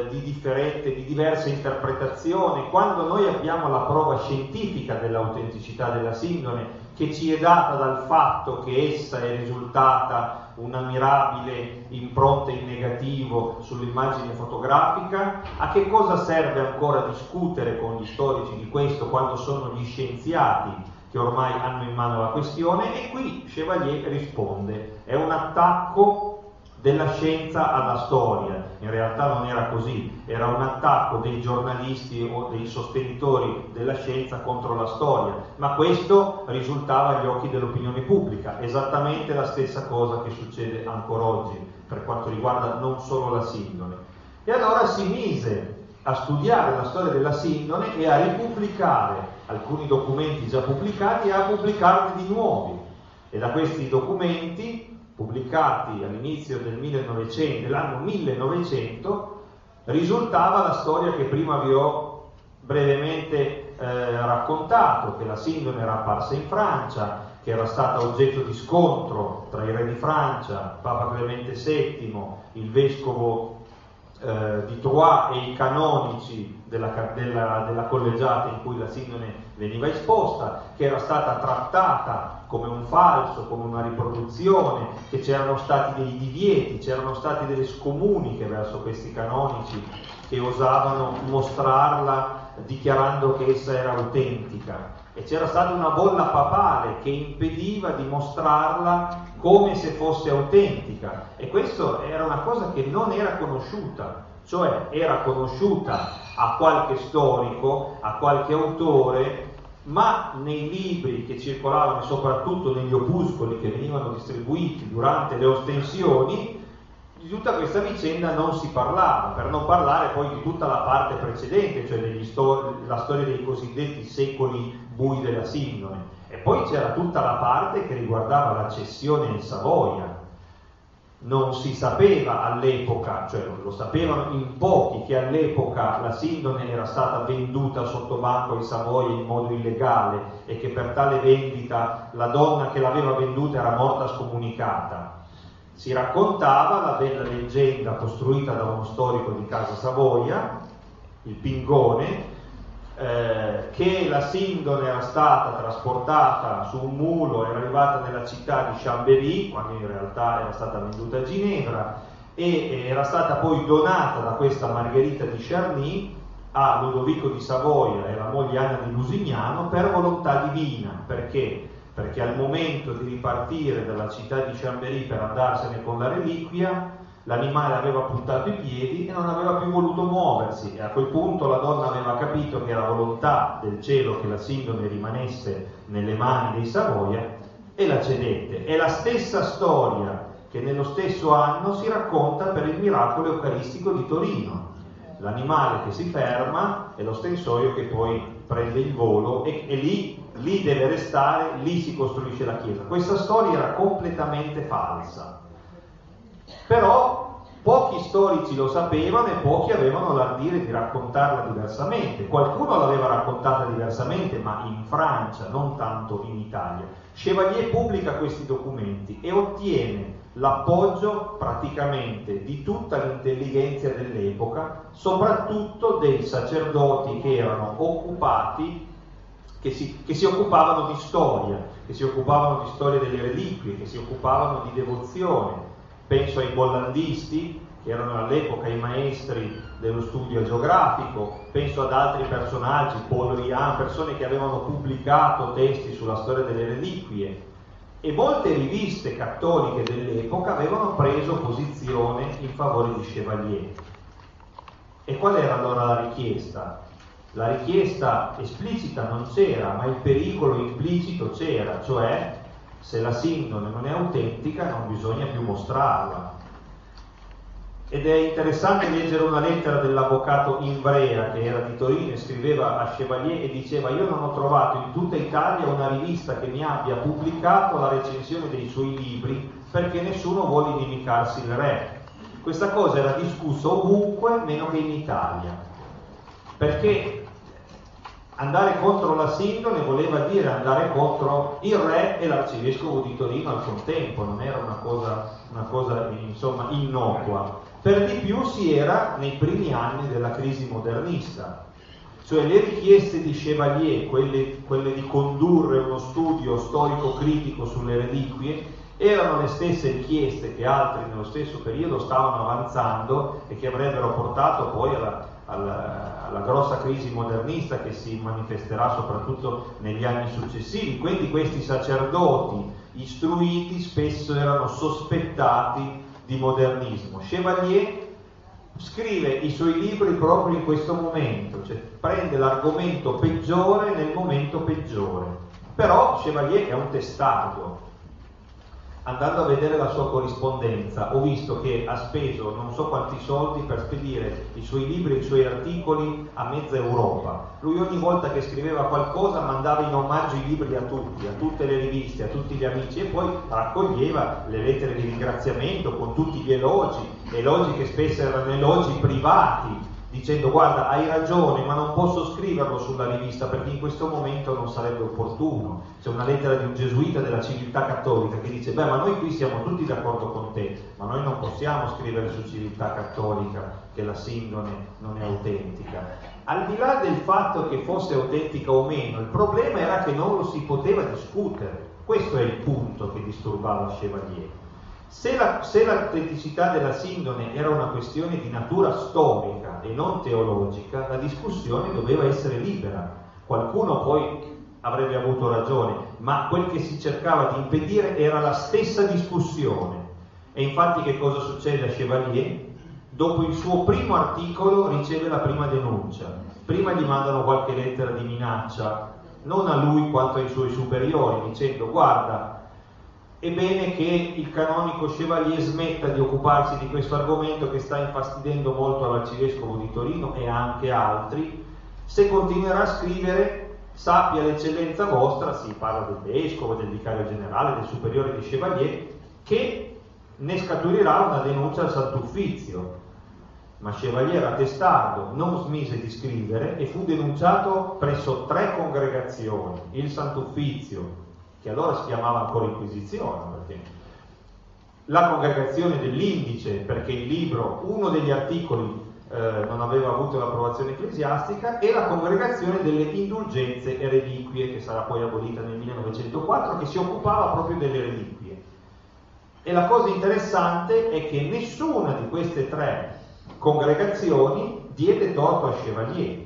di diversa interpretazione, quando noi abbiamo la prova scientifica dell'autenticità della Sindone, che ci è data dal fatto che essa è risultata una mirabile impronta in negativo sull'immagine fotografica? A che cosa serve ancora discutere con gli storici di questo, quando sono gli scienziati che ormai hanno in mano la questione? E qui Chevalier risponde: è un attacco della scienza alla storia. In realtà non era così, era un attacco dei giornalisti o dei sostenitori della scienza contro la storia, ma questo risultava agli occhi dell'opinione pubblica, esattamente la stessa cosa che succede ancora oggi per quanto riguarda non solo la Sindone. E allora si mise a studiare la storia della Sindone e a ripubblicare alcuni documenti già pubblicati e a pubblicarne di nuovi. E da questi documenti, pubblicati all'inizio dell'anno 1900, risultava la storia che prima vi ho brevemente raccontato, che la Sindone era apparsa in Francia, che era stata oggetto di scontro tra i re di Francia, Papa Clemente VII, il vescovo di Troyes e i canonici della collegiata in cui la Sindone veniva esposta, che era stata trattata come un falso, come una riproduzione, che c'erano stati dei divieti, c'erano state delle scomuniche verso questi canonici che osavano mostrarla dichiarando che essa era autentica, e c'era stata una bolla papale che impediva di mostrarla come se fosse autentica, e questo era una cosa che non era conosciuta, cioè era conosciuta a qualche storico, a qualche autore, ma nei libri che circolavano, soprattutto negli opuscoli che venivano distribuiti durante le ostensioni, di tutta questa vicenda non si parlava, per non parlare poi di tutta la parte precedente, cioè la storia dei cosiddetti secoli bui della Sindone. E poi c'era tutta la parte che riguardava la cessione in Savoia. Non si sapeva all'epoca, cioè lo sapevano in pochi, che all'epoca la Sindone era stata venduta sotto banco in Savoia in modo illegale, e che per tale vendita la donna che l'aveva venduta era morta scomunicata. Si raccontava la bella leggenda costruita da uno storico di casa Savoia, il Pingone, che la Sindone era stata trasportata su un mulo e arrivata nella città di Chambéry, quando in realtà era stata venduta a Ginevra, e era stata poi donata da questa Margherita di Charny a Ludovico di Savoia e la moglie Anna di Lusignano per volontà divina. Perché al momento di ripartire dalla città di Chambéry per andarsene con la reliquia, l'animale aveva puntato i piedi e non aveva più voluto muoversi, e a quel punto la donna aveva capito che era volontà del cielo che la Sindone rimanesse nelle mani dei Savoia, e la cedette. È la stessa storia che nello stesso anno si racconta per il miracolo eucaristico di Torino. L'animale che si ferma è lo stensoio che poi prende il volo, e lì deve restare, lì si costruisce la chiesa. Questa storia era completamente falsa, però pochi storici lo sapevano e pochi avevano l'ardire di raccontarla diversamente. Qualcuno l'aveva raccontata diversamente, ma in Francia, non tanto in Italia. Chevalier pubblica questi documenti e ottiene l'appoggio praticamente di tutta l'intellighenzia dell'epoca, soprattutto dei sacerdoti che erano occupati, che si occupavano di storia, che si occupavano di storia delle reliquie, che si occupavano di devozione. Penso ai bollandisti, che erano all'epoca i maestri dello studio geografico, penso ad altri personaggi, Paul Rian, persone che avevano pubblicato testi sulla storia delle reliquie, e molte riviste cattoliche dell'epoca avevano preso posizione in favore di Chevalier. E qual era allora la richiesta? La richiesta esplicita non c'era, ma il pericolo implicito c'era, cioè se la Sindone non è autentica non bisogna più mostrarla. Ed è interessante leggere una lettera dell'avvocato Invrea, che era di Torino, e scriveva a Chevalier e diceva: io non ho trovato in tutta Italia una rivista che mi abbia pubblicato la recensione dei suoi libri, perché nessuno vuole inimicarsi il re. Questa cosa era discussa ovunque, meno che in Italia, perché andare contro la Sindone voleva dire andare contro il re e l'arcivescovo di Torino al contempo, non era una cosa insomma innocua. Per di più si era nei primi anni della crisi modernista, cioè le richieste di Chevalier, quelle di condurre uno studio storico-critico sulle reliquie, erano le stesse richieste che altri nello stesso periodo stavano avanzando e che avrebbero portato poi alla grossa crisi modernista, che si manifesterà soprattutto negli anni successivi. Quindi questi sacerdoti istruiti spesso erano sospettati di modernismo. Chevalier scrive i suoi libri proprio in questo momento, cioè prende l'argomento peggiore nel momento peggiore. Però Chevalier è un testardo. Andando a vedere la sua corrispondenza, ho visto che ha speso non so quanti soldi per spedire i suoi libri e i suoi articoli a mezza Europa. Lui ogni volta che scriveva qualcosa mandava in omaggio i libri a tutti, a tutte le riviste, a tutti gli amici, e poi raccoglieva le lettere di ringraziamento con tutti gli elogi che spesso erano elogi privati, dicendo: guarda, hai ragione, ma non posso scriverlo sulla rivista perché in questo momento non sarebbe opportuno. C'è una lettera di un gesuita della civiltà cattolica che dice: beh, ma noi qui siamo tutti d'accordo con te, ma noi non possiamo scrivere su civiltà cattolica che la Sindone non è autentica. Al di là del fatto che fosse autentica o meno, il problema era che non lo si poteva discutere. Questo è il punto che disturbava Chevalier. Se la criticità della sindone era una questione di natura storica e non teologica, la discussione doveva essere libera. Qualcuno poi avrebbe avuto ragione, ma quel che si cercava di impedire era la stessa discussione. E infatti che cosa succede a Chevalier? Dopo il suo primo articolo riceve la prima denuncia. Prima gli mandano qualche lettera di minaccia, non a lui quanto ai suoi superiori, dicendo: guarda, è bene che il canonico Chevalier smetta di occuparsi di questo argomento che sta infastidendo molto l'arcivescovo di Torino e anche altri. Se continuerà a scrivere, sappia l'eccellenza vostra, si parla del vescovo, del vicario generale, del superiore di Chevalier, che ne scaturirà una denuncia al Sant'Uffizio. Ma Chevalier era testardo, non smise di scrivere e fu denunciato presso 3 congregazioni: il Sant'Uffizio, che allora si chiamava ancora Inquisizione, perché la congregazione dell'Indice, perché il libro, uno degli articoli non aveva avuto l'approvazione ecclesiastica, e la congregazione delle indulgenze e reliquie, che sarà poi abolita nel 1904, che si occupava proprio delle reliquie. E la cosa interessante è che nessuna di queste 3 congregazioni diede torto a Chevalier,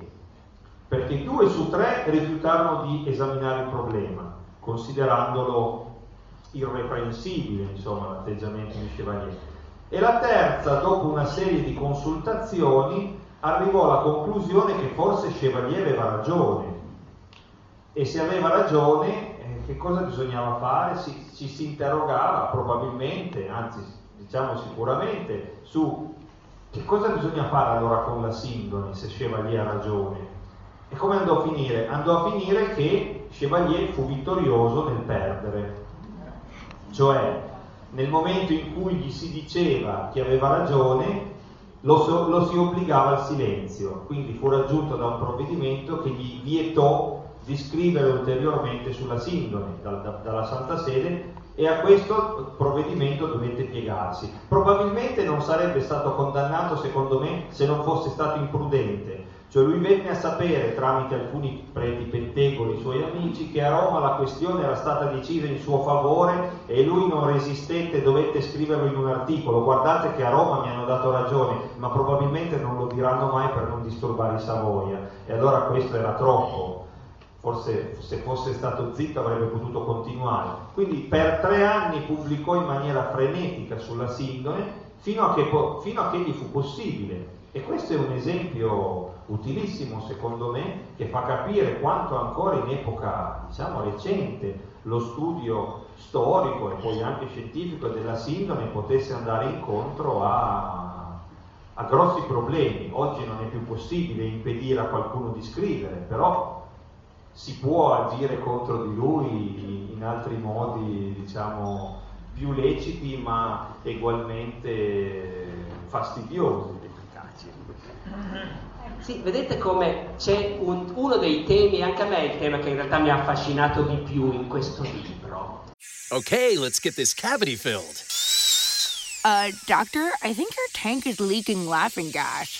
perché 2 su 3 rifiutarono di esaminare il problema, considerandolo irreprensibile, insomma, l'atteggiamento di Chevalier. E la terza, dopo una serie di consultazioni, arrivò alla conclusione che forse Chevalier aveva ragione. E se aveva ragione, che cosa bisognava fare? Ci si interrogava probabilmente, anzi diciamo sicuramente, su che cosa bisogna fare allora con la sindone se Chevalier ha ragione. E come andò a finire? Andò a finire che Chevalier fu vittorioso nel perdere, cioè nel momento in cui gli si diceva che aveva ragione lo si obbligava al silenzio, quindi fu raggiunto da un provvedimento che gli vietò di scrivere ulteriormente sulla sindone dalla Santa Sede, e a questo provvedimento dovette piegarsi. Probabilmente non sarebbe stato condannato, secondo me, se non fosse stato imprudente, cioè lui venne a sapere tramite alcuni preti pettegoli, i suoi amici, che a Roma la questione era stata decisa in suo favore e lui non resistette, dovette scriverlo in un articolo: guardate che a Roma mi hanno dato ragione, ma probabilmente non lo diranno mai per non disturbare i Savoia. E allora questo era troppo. Forse se fosse stato zitto avrebbe potuto continuare. Quindi per 3 anni pubblicò in maniera frenetica sulla sindone fino a che gli fu possibile. E questo è un esempio utilissimo, secondo me, che fa capire quanto ancora in epoca, diciamo, recente, lo studio storico e poi anche scientifico della sindone potesse andare incontro a grossi problemi. Oggi non è più possibile impedire a qualcuno di scrivere, però si può agire contro di lui in altri modi, diciamo, più leciti ma ugualmente fastidiosi. Sì, vedete come c'è uno dei temi, anche a me il tema che in realtà mi ha affascinato di più in questo libro. Ok, let's get this cavity filled. Doctor, I think your tank is leaking laughing gas.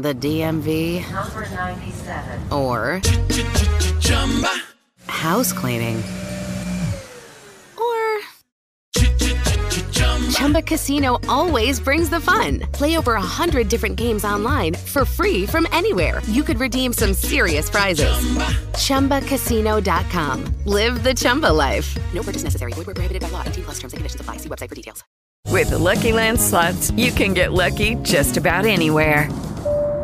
the DMV, number 97, or house cleaning, or Chumba Casino always brings the fun. Play over 100 different games online for free from anywhere. You could redeem some serious prizes. ChumbaCasino.com. Live the Chumba life. No purchase necessary. Void where prohibited by law. 18+ terms and conditions apply. See website for details. With the Lucky Land Slots, you can get lucky just about anywhere.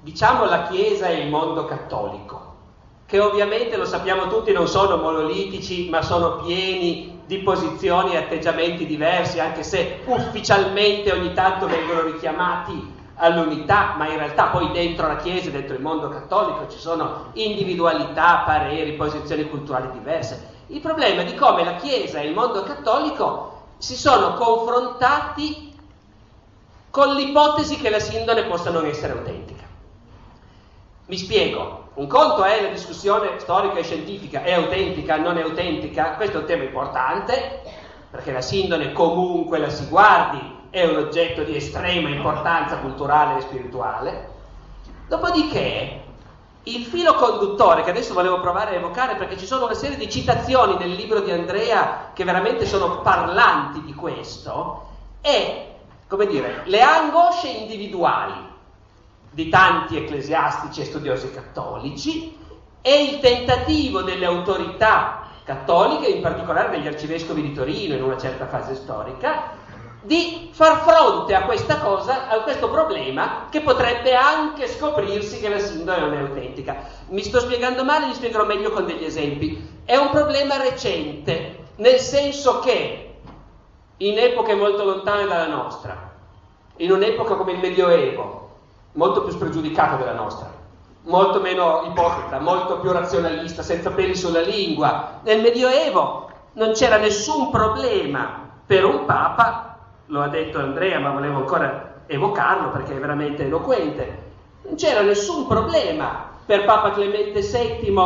diciamo, la Chiesa e il mondo cattolico, che ovviamente, lo sappiamo tutti, non sono monolitici, ma sono pieni di posizioni e atteggiamenti diversi, anche se ufficialmente ogni tanto vengono richiamati all'unità, ma in realtà poi dentro la Chiesa, dentro il mondo cattolico, ci sono individualità, pareri, posizioni culturali diverse. Il problema è di come la Chiesa e il mondo cattolico si sono confrontati con l'ipotesi che la sindone possa non essere autentica. Mi spiego. Un conto è la discussione storica e scientifica, è autentica, non è autentica, questo è un tema importante, perché la sindone, comunque la si guardi, è un oggetto di estrema importanza culturale e spirituale. Dopodiché, il filo conduttore, che adesso volevo provare a evocare, perché ci sono una serie di citazioni nel libro di Andrea che veramente sono parlanti di questo, è, come dire, le angosce individuali di tanti ecclesiastici e studiosi cattolici e il tentativo delle autorità cattoliche, in particolare degli arcivescovi di Torino in una certa fase storica, di far fronte a questa cosa, a questo problema che potrebbe anche scoprirsi che la sindone non è autentica. Mi sto spiegando male, li spiegherò meglio con degli esempi. È un problema recente, nel senso che in epoche molto lontane dalla nostra, in un'epoca come il Medioevo, molto più spregiudicata della nostra, molto meno ipocrita, molto più razionalista, senza peli sulla lingua. Nel Medioevo non c'era nessun problema per un Papa, lo ha detto Andrea, ma volevo ancora evocarlo perché è veramente eloquente, non c'era nessun problema per Papa Clemente VII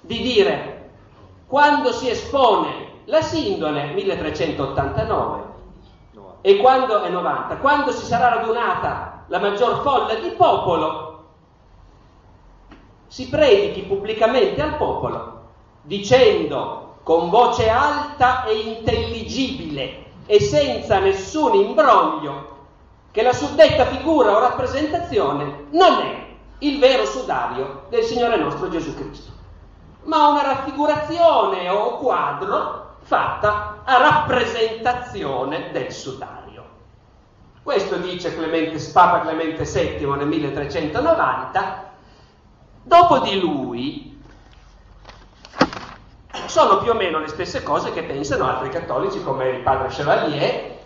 di dire, quando si espone la sindone 1389 e quando è 90, quando si sarà radunata la maggior folla di popolo, si predichi pubblicamente al popolo dicendo con voce alta e intelligibile e senza nessun imbroglio che la suddetta figura o rappresentazione non è il vero sudario del Signore nostro Gesù Cristo, ma una raffigurazione o quadro fatta a rappresentazione del sudario. Questo dice Papa Clemente VII nel 1390, dopo di lui sono più o meno le stesse cose che pensano altri cattolici come il padre Chevalier,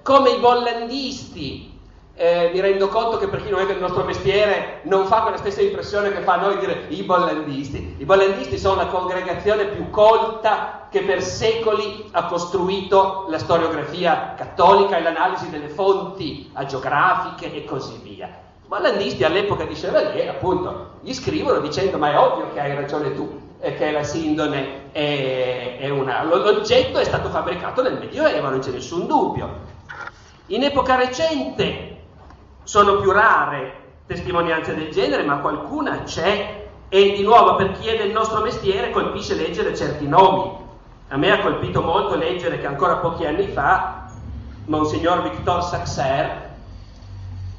come i bollandisti, mi rendo conto che per chi non è del nostro mestiere non fa quella stessa impressione che fa a noi dire i bollandisti. I bollandisti sono la congregazione più colta che per secoli ha costruito la storiografia cattolica e l'analisi delle fonti agiografiche e così via. I bollandisti all'epoca di Chevalier, appunto, gli scrivono dicendo ma è ovvio che hai ragione tu, che la sindone l'oggetto è stato fabbricato nel Medioevo, non c'è nessun dubbio. In epoca recente sono più rare testimonianze del genere, ma qualcuna c'è e di nuovo per chi è del nostro mestiere colpisce leggere certi nomi. A me ha colpito molto leggere che ancora pochi anni fa Monsignor Victor Saxer,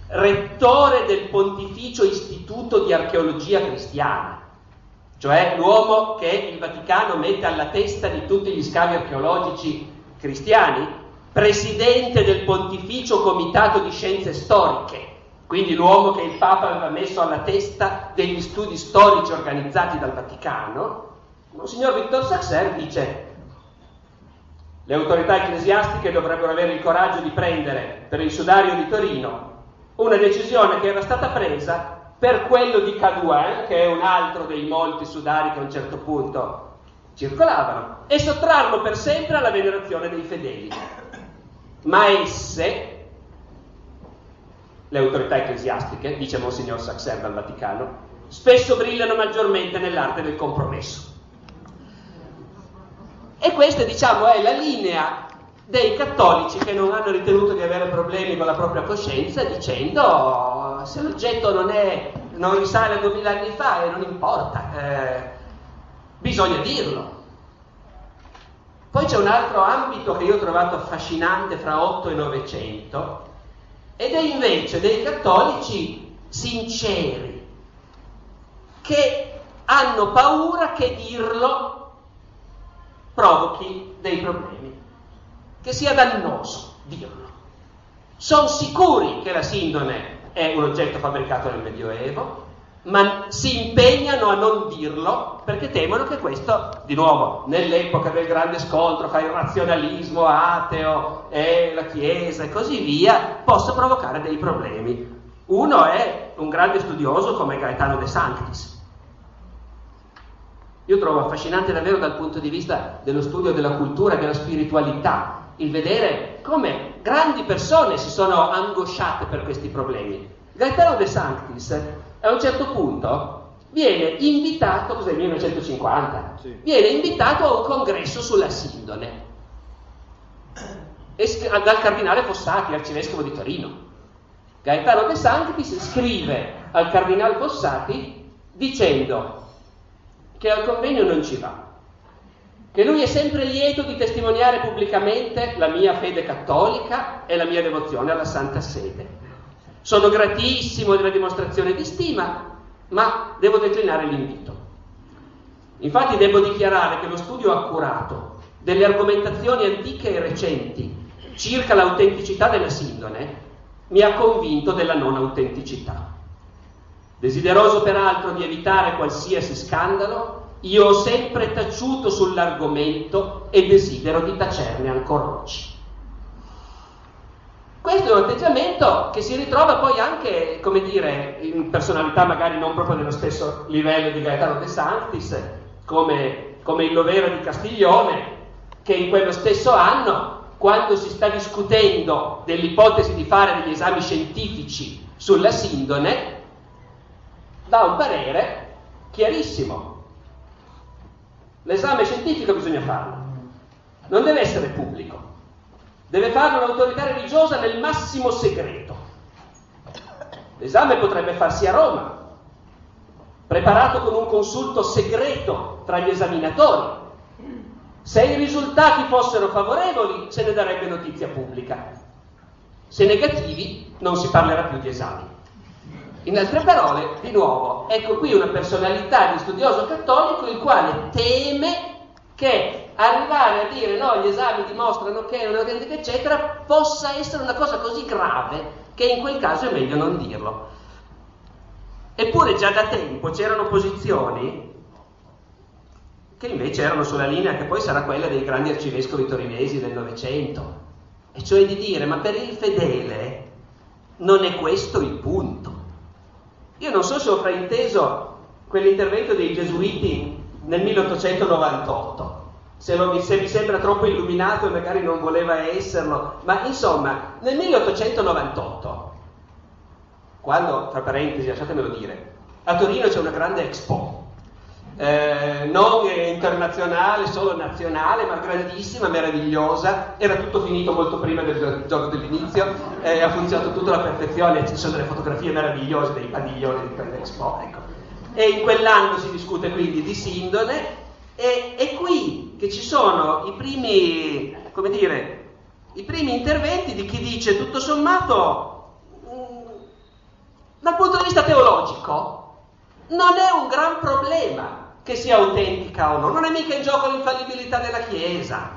rettore del Pontificio Istituto di Archeologia Cristiana, cioè l'uomo che il Vaticano mette alla testa di tutti gli scavi archeologici cristiani, presidente del Pontificio Comitato di Scienze Storiche, quindi l'uomo che il Papa aveva messo alla testa degli studi storici organizzati dal Vaticano. Monsignor Victor Saxer dice: le autorità ecclesiastiche dovrebbero avere il coraggio di prendere per il sudario di Torino una decisione che era stata presa per quello di Cadouin, che è un altro dei molti sudari che a un certo punto circolavano, e sottrarlo per sempre alla venerazione dei fedeli. Ma esse, le autorità ecclesiastiche, dice Monsignor Saxer dal Vaticano, spesso brillano maggiormente nell'arte del compromesso. E questa, diciamo, è la linea dei cattolici che non hanno ritenuto di avere problemi con la propria coscienza, dicendo se l'oggetto non risale a 2000 anni fa e non importa, bisogna dirlo. Poi c'è un altro ambito che io ho trovato affascinante fra 8 e 900, ed è invece dei cattolici sinceri, che hanno paura che dirlo provochi dei problemi, che sia dannoso dirlo. Sono sicuri che la sindone è un oggetto fabbricato nel Medioevo, ma si impegnano a non dirlo perché temono che questo, di nuovo, nell'epoca del grande scontro fra il razionalismo ateo e la Chiesa e così via, possa provocare dei problemi. Uno è un grande studioso come Gaetano De Sanctis. Io trovo affascinante davvero dal punto di vista dello studio della cultura e della spiritualità il vedere come grandi persone si sono angosciate per questi problemi. Gaetano De Sanctis a un certo punto viene invitato, cos'è, 1950? Sì. Viene invitato a un congresso sulla sindone dal cardinale Fossati, arcivescovo di Torino. Gaetano De Sanctis scrive al cardinale Fossati dicendo che al convegno non ci va, che lui è sempre lieto di testimoniare pubblicamente la mia fede cattolica e la mia devozione alla Santa Sede. Sono gratissimo della dimostrazione di stima, ma devo declinare l'invito. Infatti devo dichiarare che lo studio accurato delle argomentazioni antiche e recenti circa l'autenticità della sindone mi ha convinto della non autenticità. Desideroso peraltro di evitare qualsiasi scandalo, io ho sempre taciuto sull'argomento e desidero di tacerne ancora oggi. Questo è un atteggiamento che si ritrova poi anche, come dire, in personalità magari non proprio dello stesso livello di Gaetano De Sanctis, come il Lovera di Castiglione, che in quello stesso anno, quando si sta discutendo dell'ipotesi di fare degli esami scientifici sulla sindone, dà un parere chiarissimo. L'esame scientifico bisogna farlo, non deve essere pubblico. Deve farlo l'autorità religiosa nel massimo segreto. L'esame potrebbe farsi a Roma, preparato con un consulto segreto tra gli esaminatori. Se i risultati fossero favorevoli, se ne darebbe notizia pubblica. Se negativi, non si parlerà più di esami. In altre parole, di nuovo, ecco qui una personalità di studioso cattolico il quale teme che arrivare a dire no, gli esami dimostrano che è un'autentica eccetera, possa essere una cosa così grave che in quel caso è meglio non dirlo. Eppure già da tempo c'erano posizioni che invece erano sulla linea che poi sarà quella dei grandi arcivescovi torinesi del Novecento, e cioè di dire ma per il fedele non è questo il punto. Io non so se ho frainteso quell'intervento dei gesuiti nel 1898, se vi sembra troppo illuminato e magari non voleva esserlo, ma insomma, nel 1898, quando, tra parentesi, lasciatemelo dire, a Torino c'è una grande Expo, non internazionale, solo nazionale, ma grandissima, meravigliosa, era tutto finito molto prima del giorno dell'inizio, ha funzionato tutto alla perfezione, ci sono delle fotografie meravigliose dei padiglioni di quell'Expo, ecco. E in quell'anno si discute quindi di sindone, e è qui che ci sono i primi interventi di chi dice tutto sommato dal punto di vista teologico non è un gran problema che sia autentica o no, non è mica in gioco l'infallibilità della Chiesa,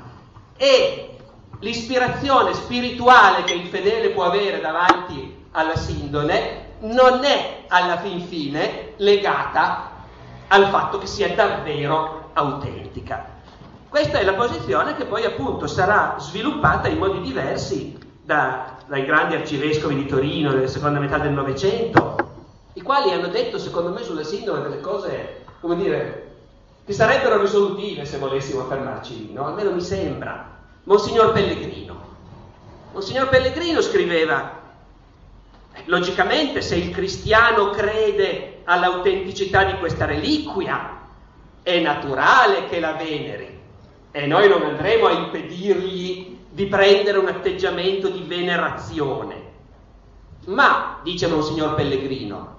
e l'ispirazione spirituale che il fedele può avere davanti alla sindone non è alla fin fine legata al fatto che sia davvero autentica. Questa è la posizione che poi appunto sarà sviluppata in modi diversi dai grandi arcivescovi di Torino della seconda metà del Novecento, i quali hanno detto secondo me sulla sindone delle cose, come dire, che sarebbero risolutive se volessimo fermarci lì, no? Almeno mi sembra. Monsignor Pellegrino scriveva: logicamente, se il cristiano crede all'autenticità di questa reliquia, è naturale che la veneri, e noi non andremo a impedirgli di prendere un atteggiamento di venerazione. Ma, dice Monsignor Pellegrino,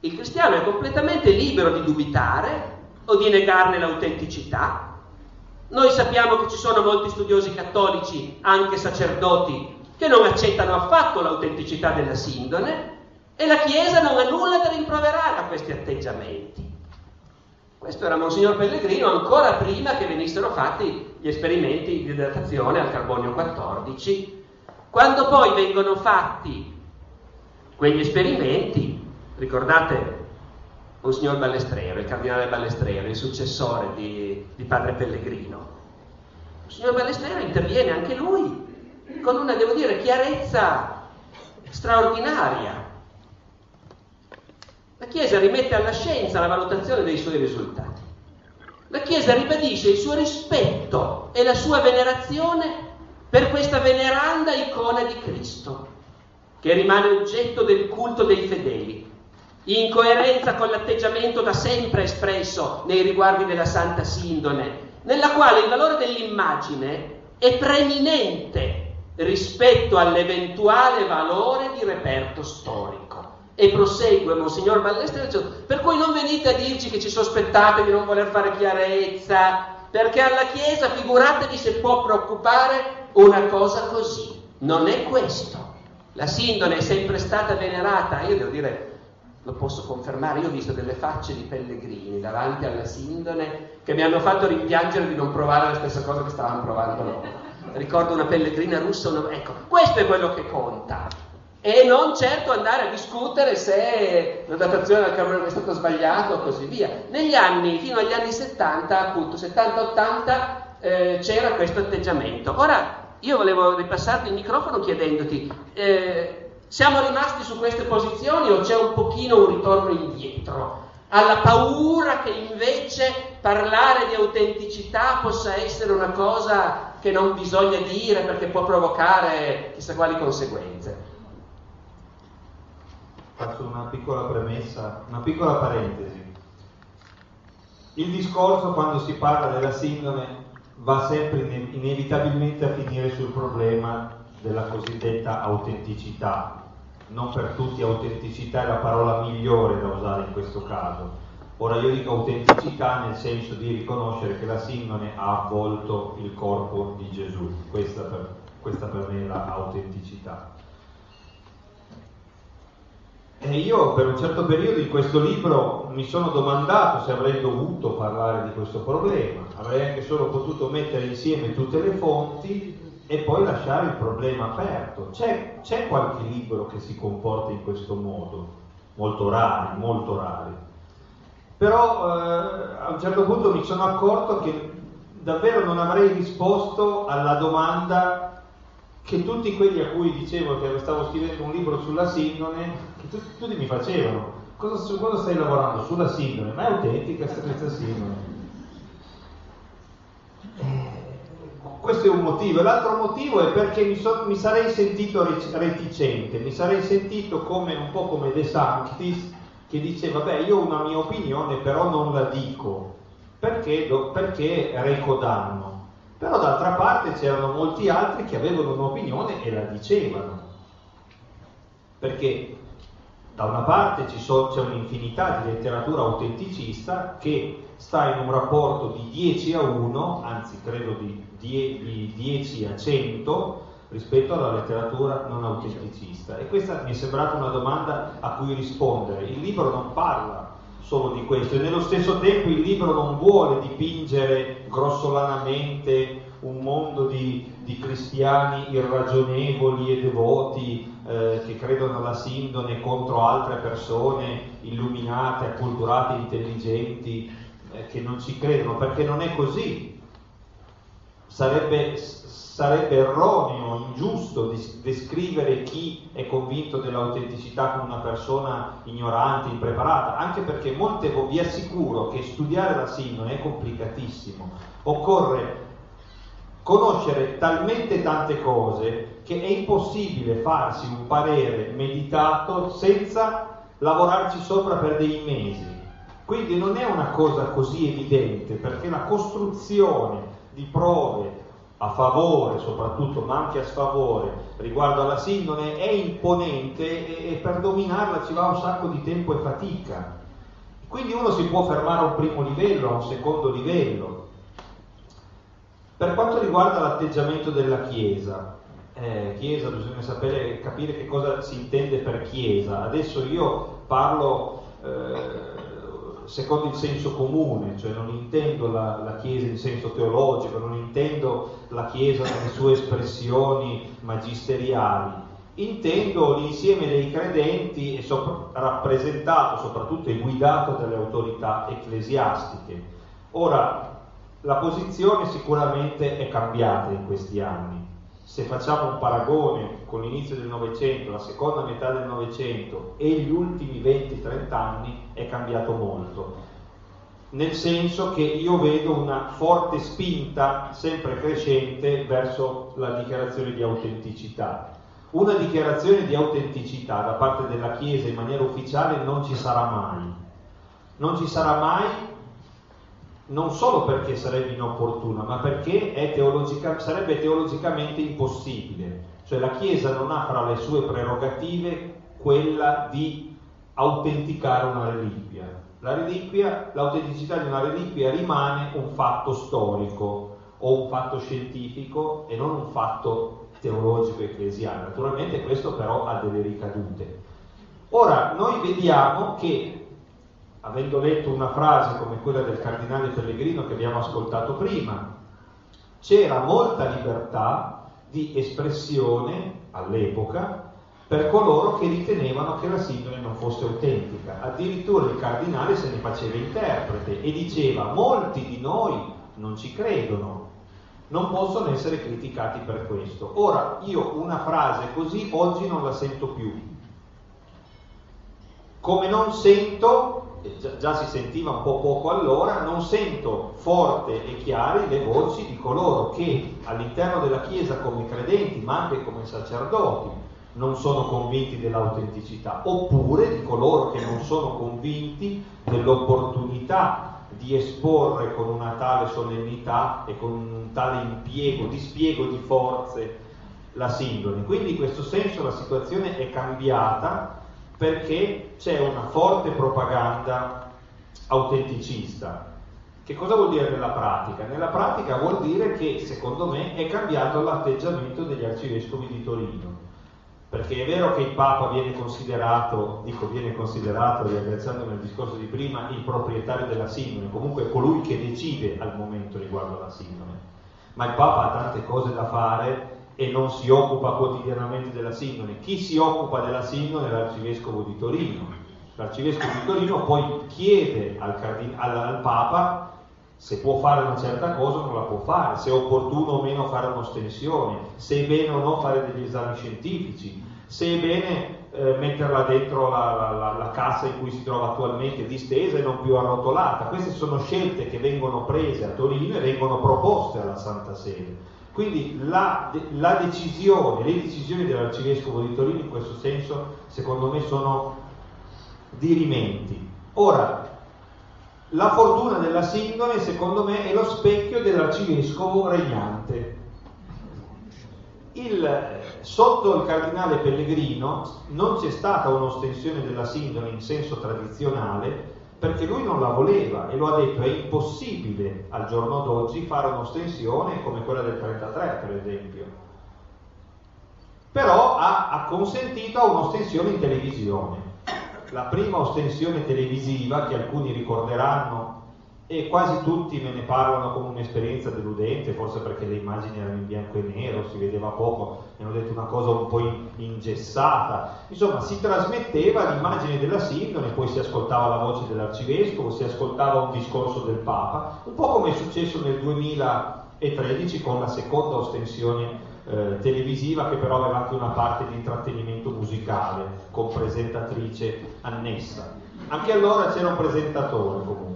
il cristiano è completamente libero di dubitare o di negarne l'autenticità. Noi sappiamo che ci sono molti studiosi cattolici, anche sacerdoti, che non accettano affatto l'autenticità della sindone, e la Chiesa non ha nulla da rimproverare a questi atteggiamenti. Questo era Monsignor Pellegrino ancora prima che venissero fatti gli esperimenti di datazione al carbonio 14, Quando poi vengono fatti quegli esperimenti, ricordate Monsignor Balestrero, il cardinale Balestrero, il successore di padre Pellegrino, Monsignor Balestrero interviene anche lui con una, devo dire, chiarezza straordinaria. La Chiesa rimette alla scienza la valutazione dei suoi risultati. La Chiesa ribadisce il suo rispetto e la sua venerazione per questa veneranda icona di Cristo, che rimane oggetto del culto dei fedeli, in coerenza con l'atteggiamento da sempre espresso nei riguardi della Santa Sindone, nella quale il valore dell'immagine è preminente rispetto all'eventuale valore di reperto storico. E prosegue Monsignor Balestrero, per cui non venite a dirci che ci sospettate di non voler fare chiarezza, perché alla Chiesa figuratevi se può preoccupare una cosa così. Non è questo. La Sindone è sempre stata venerata, io devo dire, lo posso confermare, io ho visto delle facce di pellegrini davanti alla Sindone che mi hanno fatto rimpiangere di non provare la stessa cosa che stavano provando loro. Ricordo una pellegrina russa, ecco, questo è quello che conta. E non certo andare a discutere se la datazione del carbonio è stata sbagliata o così via. Negli anni, fino agli anni 70, appunto, 70-80, c'era questo atteggiamento. Ora, io volevo ripassarti il microfono chiedendoti, siamo rimasti su queste posizioni o c'è un pochino un ritorno indietro? Alla paura che invece parlare di autenticità possa essere una cosa che non bisogna dire perché può provocare chissà quali conseguenze? Faccio una piccola premessa, una piccola parentesi. Il discorso, quando si parla della Sindone, va sempre inevitabilmente a finire sul problema della cosiddetta autenticità. Non per tutti autenticità è la parola migliore da usare in questo caso. Ora, io dico autenticità nel senso di riconoscere che la Sindone ha avvolto il corpo di Gesù. Questa per me è l'autenticità. E io per un certo periodo in questo libro mi sono domandato se avrei dovuto parlare di questo problema, avrei anche solo potuto mettere insieme tutte le fonti e poi lasciare il problema aperto. C'è qualche libro che si comporta in questo modo, molto rari. Però a un certo punto mi sono accorto che davvero non avrei risposto alla domanda che tutti quelli a cui dicevo che stavo scrivendo un libro sulla Sindone, che tutti mi facevano: cosa stai lavorando? Sulla Sindone? Ma è autentica questa Sindone? Questo è un motivo. L'altro motivo è perché mi sarei sentito reticente, mi sarei sentito un po' come De Sanctis, che dice: vabbè, io ho una mia opinione però non la dico perché reco danno. Però d'altra parte c'erano molti altri che avevano un'opinione e la dicevano, perché da una parte c'è un'infinità di letteratura autenticista che sta in un rapporto di 10-1, anzi credo di 10-100 rispetto alla letteratura non autenticista, e questa mi è sembrata una domanda a cui rispondere. Il libro non parla solo di questo, e nello stesso tempo il libro non vuole dipingere grossolanamente un mondo di cristiani irragionevoli e devoti che credono alla Sindone contro altre persone illuminate, acculturate, intelligenti che non ci credono, perché non è così. Sarebbe erroneo, ingiusto descrivere chi è convinto dell'autenticità come una persona ignorante, impreparata, anche perché vi assicuro che studiare la Sindone è complicatissimo. Occorre conoscere talmente tante cose che è impossibile farsi un parere meditato senza lavorarci sopra per dei mesi. Quindi non è una cosa così evidente, perché la costruzione di prove a favore soprattutto, ma anche a sfavore, riguardo alla Sindone è imponente, e per dominarla ci va un sacco di tempo e fatica. Quindi uno si può fermare a un primo livello, a un secondo livello. Per quanto riguarda l'atteggiamento della Chiesa, bisogna capire che cosa si intende per Chiesa. Adesso io parlo secondo il senso comune, cioè non intendo la Chiesa in senso teologico, non intendo la Chiesa nelle sue espressioni magisteriali, intendo l'insieme dei credenti e rappresentato soprattutto e guidato dalle autorità ecclesiastiche. Ora, la posizione sicuramente è cambiata in questi anni. Se facciamo un paragone con l'inizio del Novecento, la seconda metà del Novecento e gli ultimi 20-30 anni, è cambiato molto, nel senso che io vedo una forte spinta sempre crescente verso la dichiarazione di autenticità. Una dichiarazione di autenticità da parte della Chiesa in maniera ufficiale non ci sarà mai. Non ci sarà mai, non solo perché sarebbe inopportuna, ma perché sarebbe teologicamente impossibile. Cioè la Chiesa non ha fra le sue prerogative quella di autenticare una reliquia. L'autenticità di una reliquia rimane un fatto storico o un fatto scientifico e non un fatto teologico ecclesiale. Naturalmente questo però ha delle ricadute. Ora noi vediamo che, avendo letto una frase come quella del Cardinale Pellegrino che abbiamo ascoltato prima, c'era molta libertà di espressione all'epoca per coloro che ritenevano che la sindone non fosse autentica. Addirittura il Cardinale se ne faceva interprete e diceva: molti di noi non ci credono, non possono essere criticati per questo. Ora, io una frase così oggi non la sento più. Come non sento, già si sentiva un po' poco allora, non sento forte e chiare le voci di coloro che all'interno della Chiesa come credenti, ma anche come sacerdoti, non sono convinti dell'autenticità, oppure di coloro che non sono convinti dell'opportunità di esporre con una tale solennità e con un tale dispiego di forze la sindone. Quindi in questo senso la situazione è cambiata, perché c'è una forte propaganda autenticista. Che cosa vuol dire nella pratica? Nella pratica vuol dire che, secondo me, è cambiato l'atteggiamento degli arcivescovi di Torino, perché è vero che il Papa viene considerato, riagganciandomi al discorso di prima, il proprietario della sindone, comunque colui che decide al momento riguardo alla sindone, ma il Papa ha tante cose da fare e non si occupa quotidianamente della sindone. Chi si occupa della sindone è l'arcivescovo di Torino. L'arcivescovo di Torino poi chiede al Papa se può fare una certa cosa o non la può fare, se è opportuno o meno fare un'ostensione, se è bene o no fare degli esami scientifici, se è bene metterla dentro la cassa in cui si trova attualmente, distesa e non più arrotolata. Queste sono scelte che vengono prese a Torino e vengono proposte alla Santa Sede. Quindi le decisioni dell'arcivescovo di Torino in questo senso, secondo me, sono dirimenti. Ora, la fortuna della sindone, secondo me, è lo specchio dell'arcivescovo regnante. Sotto il Cardinale Pellegrino non c'è stata un'ostensione della sindone in senso tradizionale, perché lui non la voleva e lo ha detto: è impossibile al giorno d'oggi fare un'ostensione come quella del 33, per esempio, però ha consentito un'ostensione in televisione. La prima ostensione televisiva, che alcuni ricorderanno e quasi tutti me ne parlano come un'esperienza deludente, forse perché le immagini erano in bianco e nero, si vedeva poco, mi hanno detto una cosa un po' ingessata, insomma si trasmetteva l'immagine della sindone, poi si ascoltava la voce dell'arcivescovo, si ascoltava un discorso del Papa, un po' come è successo nel 2013 con la seconda ostensione televisiva, che però aveva anche una parte di intrattenimento musicale con presentatrice annessa. Anche allora c'era un presentatore comunque.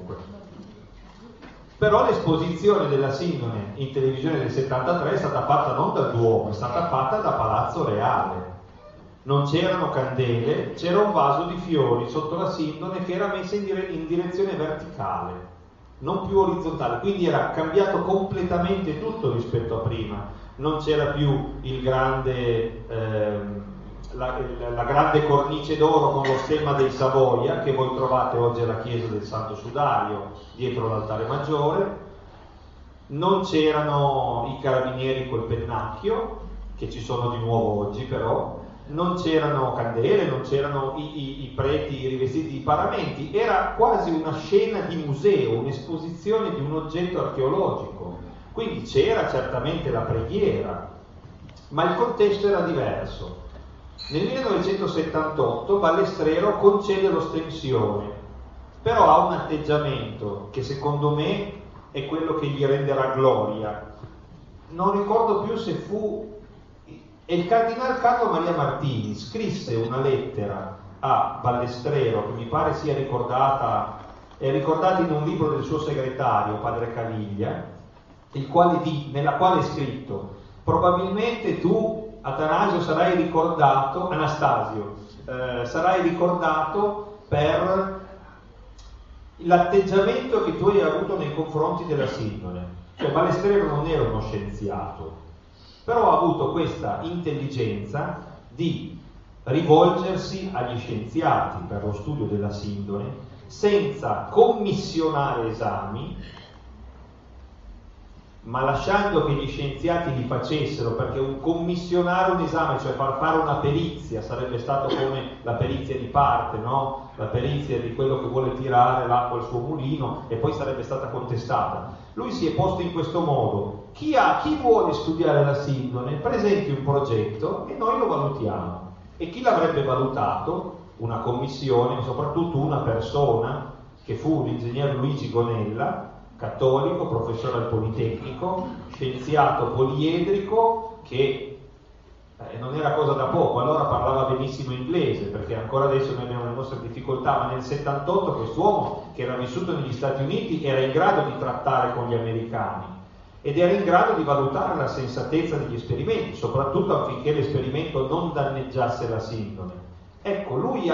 Però l'esposizione della sindone in televisione del 73 è stata fatta non dal Duomo, è stata fatta da Palazzo Reale. Non c'erano candele, c'era un vaso di fiori sotto la sindone che era messa in direzione verticale, non più orizzontale. Quindi era cambiato completamente tutto rispetto a prima. Non c'era più il grande, la grande cornice d'oro con lo stemma dei Savoia che voi trovate oggi alla chiesa del Santo Sudario dietro l'altare maggiore. Non c'erano i carabinieri col pennacchio che ci sono di nuovo oggi, però non c'erano candele, non c'erano i preti rivestiti di paramenti, era quasi una scena di museo, un'esposizione di un oggetto archeologico. Quindi c'era certamente la preghiera, ma il contesto era diverso. Nel 1978 Balestrero concede l'ostensione, però ha un atteggiamento che secondo me è quello che gli renderà gloria. Non ricordo più se fu... E il cardinal Carlo Maria Martini scrisse una lettera a Balestrero, che mi pare sia ricordata in un libro del suo segretario, padre Caviglia, nella quale è scritto: probabilmente tu, Atanasio, sarai ricordato, Anastasio, sarai ricordato per l'atteggiamento che tu hai avuto nei confronti della Sindone. Cioè, Balestrero non era uno scienziato, però ha avuto questa intelligenza di rivolgersi agli scienziati per lo studio della Sindone senza commissionare esami, ma lasciando che gli scienziati li facessero, perché commissionare un esame, cioè far fare una perizia, sarebbe stato come la perizia di parte, no? La perizia di quello che vuole tirare l'acqua al suo mulino, e poi sarebbe stata contestata. Lui si è posto in questo modo: chi vuole studiare la Sindone presenti un progetto e noi lo valutiamo. E chi l'avrebbe valutato? Una commissione, ma soprattutto una persona, che fu l'ingegner Luigi Gonella, cattolico, professore al Politecnico, scienziato poliedrico, che non era cosa da poco. Allora parlava benissimo inglese, perché ancora adesso noi abbiamo le nostre difficoltà, ma nel 78 quest'uomo, che era vissuto negli Stati Uniti, era in grado di trattare con gli americani ed era in grado di valutare la sensatezza degli esperimenti, soprattutto affinché l'esperimento non danneggiasse la Sindone. Ecco, lui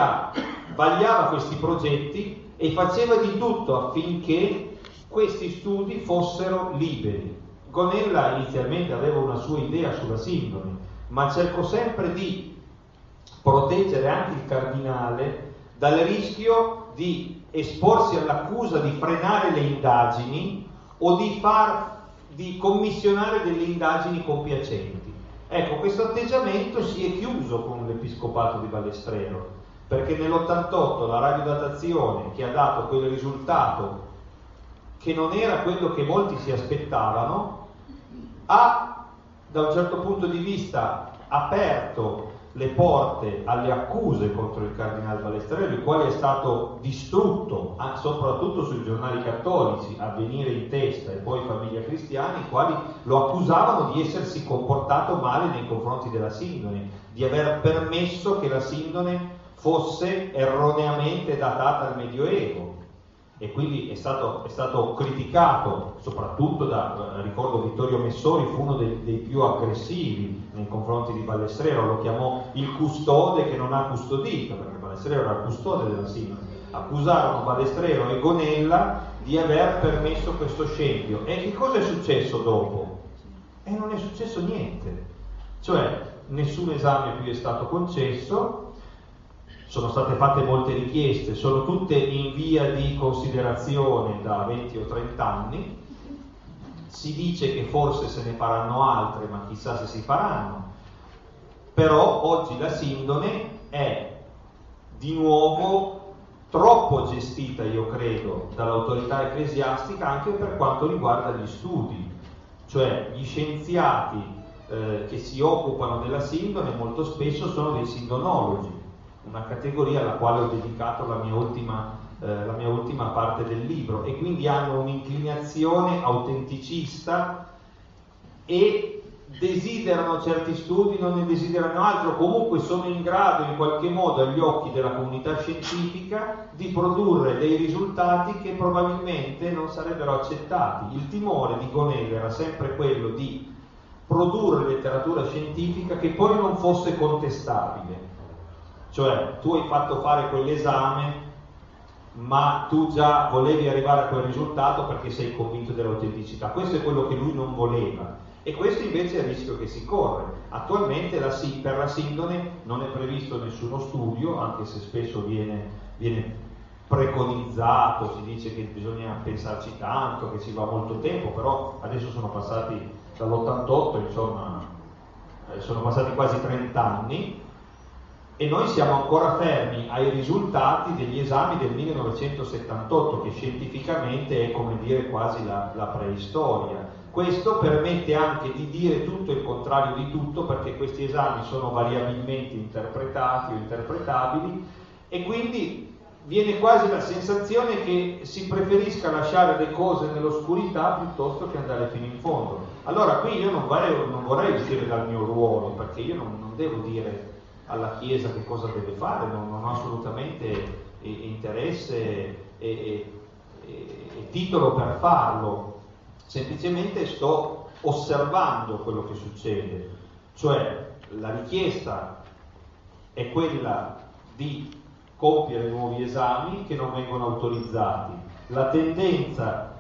vagliava questi progetti e faceva di tutto affinché questi studi fossero liberi. Gonella inizialmente aveva una sua idea sulla Sindone, ma cercò sempre di proteggere anche il cardinale dal rischio di esporsi all'accusa di frenare le indagini o di commissionare delle indagini compiacenti. Ecco, questo atteggiamento si è chiuso con l'episcopato di Balestrero, perché nell'88 la radiodatazione, che ha dato quel risultato che non era quello che molti si aspettavano, ha da un certo punto di vista aperto le porte alle accuse contro il cardinale Balestrero, il quale è stato distrutto soprattutto sui giornali cattolici, Avvenire in testa e poi Famiglia Cristiana, i quali lo accusavano di essersi comportato male nei confronti della Sindone, di aver permesso che la Sindone fosse erroneamente datata al Medioevo. E quindi è stato criticato soprattutto da, ricordo, Vittorio Messori, fu uno dei più aggressivi nei confronti di Balestrero, lo chiamò il custode che non ha custodito, perché Balestrero era il custode della Sindone. Accusarono Balestrero e Gonella di aver permesso questo scempio. E che cosa è successo dopo? E non è successo niente, cioè nessun esame più è stato concesso. Sono state fatte molte richieste, sono tutte in via di considerazione da 20 o 30 anni, si dice che forse se ne faranno altre, ma chissà se si faranno. Però oggi la Sindone è di nuovo troppo gestita, io credo, dall'autorità ecclesiastica, anche per quanto riguarda gli studi, cioè gli scienziati che si occupano della Sindone molto spesso sono dei sindonologi, una categoria alla quale ho dedicato la mia ultima parte del libro, e quindi hanno un'inclinazione autenticista e desiderano certi studi, non ne desiderano altro. Comunque sono in grado in qualche modo, agli occhi della comunità scientifica, di produrre dei risultati che probabilmente non sarebbero accettati. Il timore di Gonella era sempre quello di produrre letteratura scientifica che poi non fosse contestabile. Cioè, tu hai fatto fare quell'esame, ma tu già volevi arrivare a quel risultato perché sei convinto dell'autenticità. Questo è quello che lui non voleva, e questo invece è il rischio che si corre. Attualmente per la Sindone non è previsto nessuno studio, anche se spesso viene preconizzato, si dice che bisogna pensarci tanto, che ci va molto tempo, però adesso sono passati dall'88, insomma, sono passati quasi 30 anni, e noi siamo ancora fermi ai risultati degli esami del 1978, che scientificamente è come dire quasi la preistoria. Questo permette anche di dire tutto il contrario di tutto, perché questi esami sono variabilmente interpretati o interpretabili, e quindi viene quasi la sensazione che si preferisca lasciare le cose nell'oscurità piuttosto che andare fino in fondo. Allora qui io non vorrei uscire dal mio ruolo, perché io non devo dire alla Chiesa che cosa deve fare, non ho assolutamente interesse e titolo per farlo, semplicemente sto osservando quello che succede, cioè la richiesta è quella di compiere nuovi esami che non vengono autorizzati. La tendenza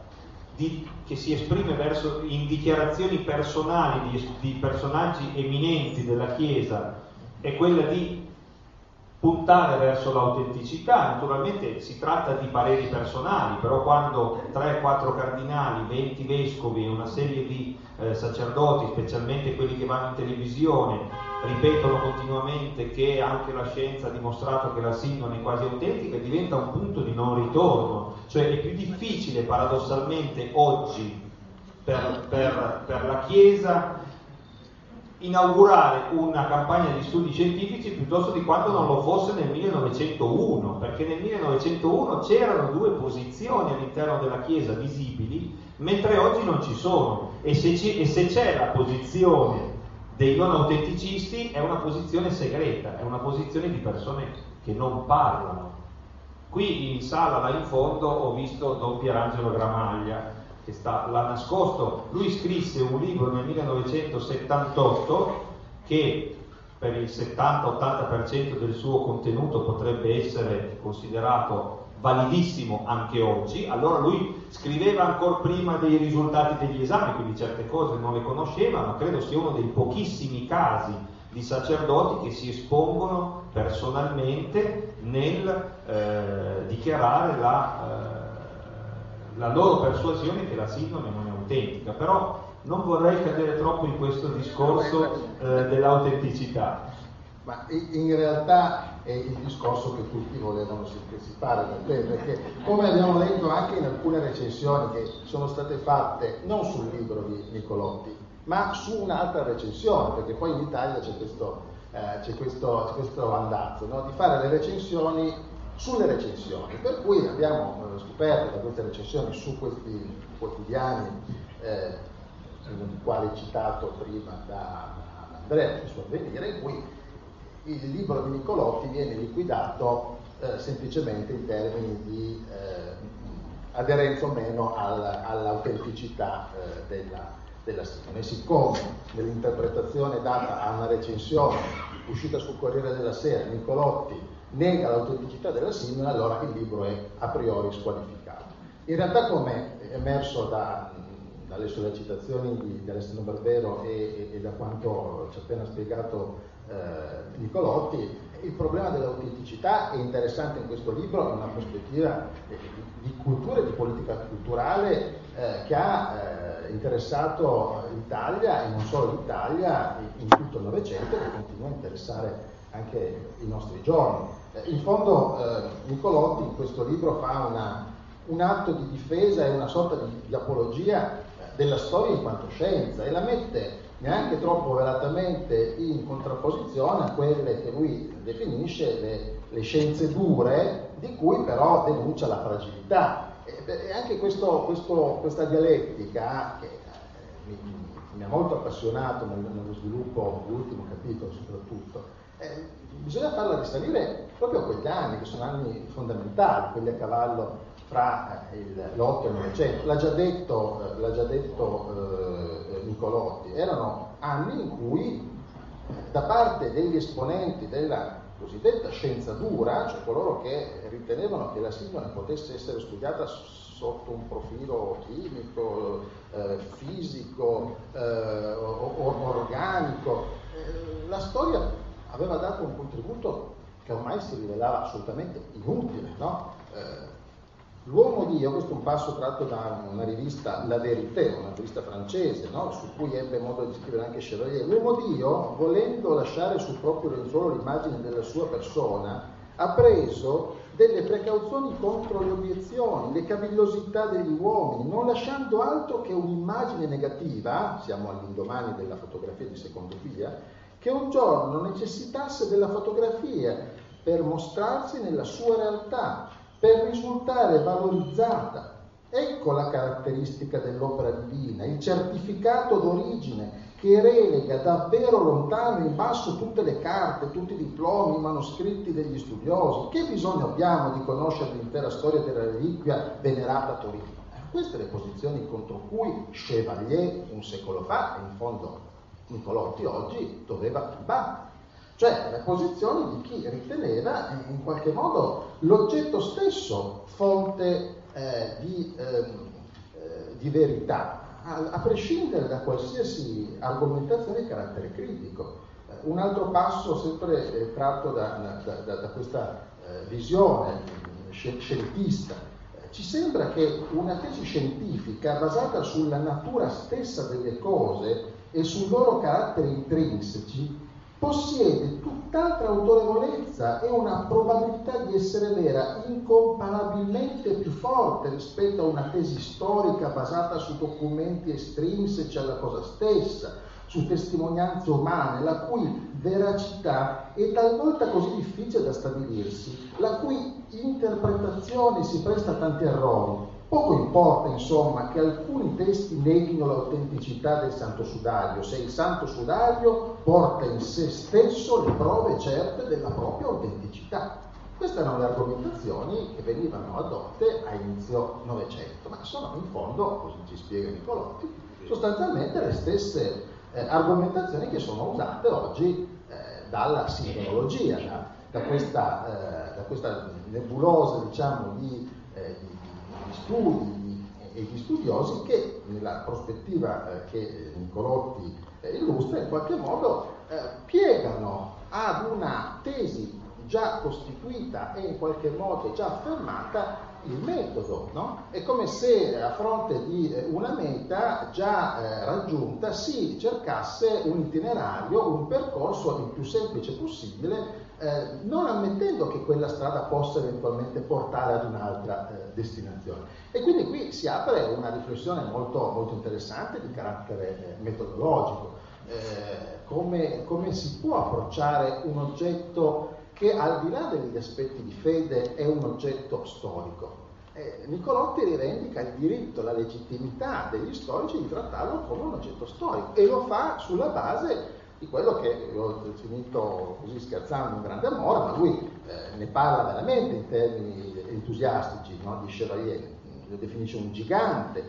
che si esprime in dichiarazioni personali di personaggi eminenti della Chiesa è quella di puntare verso l'autenticità. Naturalmente si tratta di pareri personali, però quando 3-4 cardinali, 20 vescovi e una serie di sacerdoti, specialmente quelli che vanno in televisione, ripetono continuamente che anche la scienza ha dimostrato che la sindone è quasi autentica, diventa un punto di non ritorno. Cioè è più difficile paradossalmente oggi per la Chiesa inaugurare una campagna di studi scientifici piuttosto di quanto non lo fosse nel 1901, perché nel 1901 c'erano due posizioni all'interno della Chiesa visibili, mentre oggi non ci sono, e se c'è la posizione dei non autenticisti è una posizione segreta, è una posizione di persone che non parlano. Qui in sala là in fondo ho visto Don Pierangelo Gramaglia, che l'ha nascosto. Lui scrisse un libro nel 1978 che per il 70-80% del suo contenuto potrebbe essere considerato validissimo anche oggi. Allora lui scriveva ancora prima dei risultati degli esami, quindi certe cose non le conosceva, ma credo sia uno dei pochissimi casi di sacerdoti che si espongono personalmente nel dichiarare la loro persuasione che la sindone non è autentica. Però non vorrei cadere troppo in questo discorso dell'autenticità. Ma in realtà è il discorso che tutti volevano che si parli da te, perché come abbiamo letto anche in alcune recensioni che sono state fatte non sul libro di Nicolotti, ma su un'altra recensione, perché poi in Italia c'è questo andazzo, no? Di fare le recensioni sulle recensioni, per cui abbiamo scoperto da queste recensioni su questi quotidiani, uno di quali citato prima da Andrea nel suo Avvenire, in cui il libro di Nicolotti viene liquidato semplicemente in termini di aderenza o meno all'autenticità della sindone. Siccome nell'interpretazione data a una recensione uscita sul Corriere della Sera Nicolotti nega l'autenticità della sindone, allora il libro è a priori squalificato. In realtà, come è emerso dalle sollecitazioni di Alessandro Barbero e da quanto ci ha appena spiegato Nicolotti, il problema dell'autenticità è interessante in questo libro, in una prospettiva di cultura e di politica culturale che ha interessato l'Italia, e non solo l'Italia, in tutto il Novecento, che continua a interessare anche i nostri giorni. In fondo Nicolotti in questo libro fa un atto di difesa e una sorta di apologia della storia in quanto scienza, e la mette neanche troppo velatamente in contrapposizione a quelle che lui definisce le scienze dure, di cui però denuncia la fragilità. E anche questa dialettica che mi ha molto appassionato nello sviluppo dell'ultimo capitolo soprattutto. Bisogna farla risalire proprio a quegli anni, che sono anni fondamentali, quelli a cavallo fra l'8 e il 900. L'ha già detto Nicolotti, erano anni in cui da parte degli esponenti della cosiddetta scienza dura, cioè coloro che ritenevano che la sindone potesse essere studiata sotto un profilo chimico, fisico, organico, la storia aveva dato un contributo che ormai si rivelava assolutamente inutile, no? L'uomo Dio, questo è un passo tratto da una rivista, La Verité, una rivista francese, no? Su cui ebbe modo di scrivere anche Chevalier. L'uomo Dio, volendo lasciare sul proprio lenzuolo l'immagine della sua persona, ha preso delle precauzioni contro le obiezioni, le cavillosità degli uomini, non lasciando altro che un'immagine negativa, siamo all'indomani della fotografia di secondo via, che un giorno necessitasse della fotografia per mostrarsi nella sua realtà, per risultare valorizzata. Ecco la caratteristica dell'opera divina, il certificato d'origine che relega davvero lontano in basso tutte le carte, tutti i diplomi, i manoscritti degli studiosi. Che bisogno abbiamo di conoscere l'intera storia della reliquia venerata a Torino? Queste le posizioni contro cui Chevalier un secolo fa, e in fondo Nicolotti oggi, doveva combattere. Cioè la posizione di chi riteneva in qualche modo l'oggetto stesso fonte di verità, a prescindere da qualsiasi argomentazione di carattere critico. Un altro passo sempre tratto da questa visione scientista. Ci sembra che una tesi scientifica basata sulla natura stessa delle cose e sui loro caratteri intrinseci possiede tutt'altra autorevolezza e una probabilità di essere vera incomparabilmente più forte rispetto a una tesi storica basata su documenti estrinseci alla cosa stessa, su testimonianze umane, la cui veracità è talvolta così difficile da stabilirsi, la cui interpretazione si presta a tanti errori. Poco importa, insomma, che alcuni testi neghino l'autenticità del Santo Sudario, se il Santo Sudario porta in sé stesso le prove certe della propria autenticità. Queste erano le argomentazioni che venivano adotte a inizio Novecento, ma sono in fondo, così ci spiega Nicolotti, sostanzialmente le stesse argomentazioni che sono usate oggi dalla sinologia, da questa nebulosa, diciamo, di studi e di studiosi che, nella prospettiva che Nicolotti illustra, in qualche modo piegano ad una tesi già costituita e in qualche modo già affermata il metodo, no? È come se a fronte di una meta già raggiunta si cercasse un itinerario, un percorso il più semplice possibile, non ammettendo che quella strada possa eventualmente portare ad un'altra destinazione. E quindi qui si apre una riflessione molto, molto interessante di carattere metodologico. Come si può approcciare un oggetto che, al di là degli aspetti di fede, è un oggetto storico? Nicolotti rivendica il diritto, la legittimità degli storici di trattarlo come un oggetto storico, e lo fa sulla base di quello che ho definito, così scherzando, un grande amore, ma lui ne parla veramente in termini entusiastici, no? Di Chevalier, lo definisce un gigante,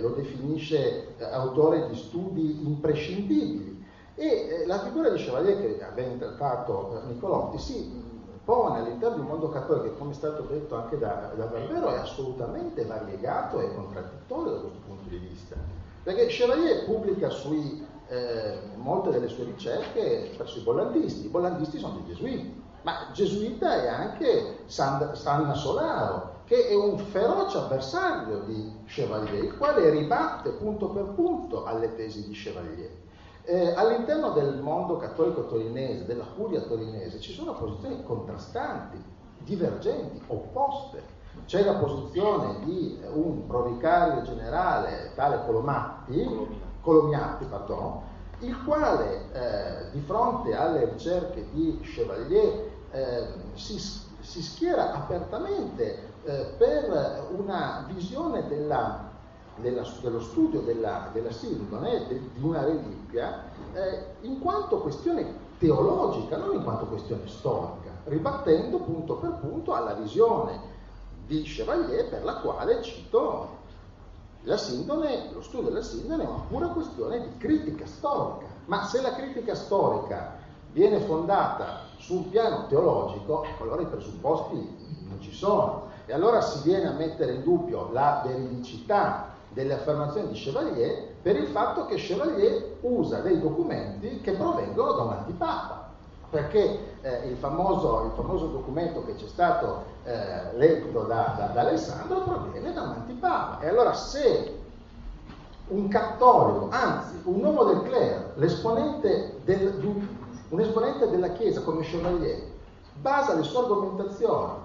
lo definisce autore di studi imprescindibili, e la figura di Chevalier che ha ben trattato Nicolotti si pone all'interno di un mondo cattolico che, come è stato detto anche da Barbero, è assolutamente variegato e contraddittorio da questo punto di vista, perché Chevalier pubblica sui molte delle sue ricerche presso i bollandisti. I bollandisti sono dei gesuiti, ma gesuita è anche Sanna Solaro, che è un feroce avversario di Chevalier, il quale ribatte punto per punto alle tesi di Chevalier. All'interno del mondo cattolico torinese, della curia torinese, ci sono posizioni contrastanti, divergenti, opposte. C'è la posizione di un provicario generale, tale Colomiatti, il quale di fronte alle ricerche di Chevalier si schiera apertamente per una visione dello studio della sindone, di una reliquia, in quanto questione teologica, non in quanto questione storica, ribattendo punto per punto alla visione di Chevalier per la quale, cito, la sindone, lo studio della sindone è una pura questione di critica storica. Ma se la critica storica viene fondata su un piano teologico, allora i presupposti non ci sono, e allora si viene a mettere in dubbio la veridicità delle affermazioni di Chevalier per il fatto che Chevalier usa dei documenti che provengono da un antipapa. perché il famoso documento che ci è stato letto da Alessandro proviene da un antipapa. E allora se un cattolico, anzi un uomo del clero, un esponente della Chiesa come Chevalier, basa le sue argomentazioni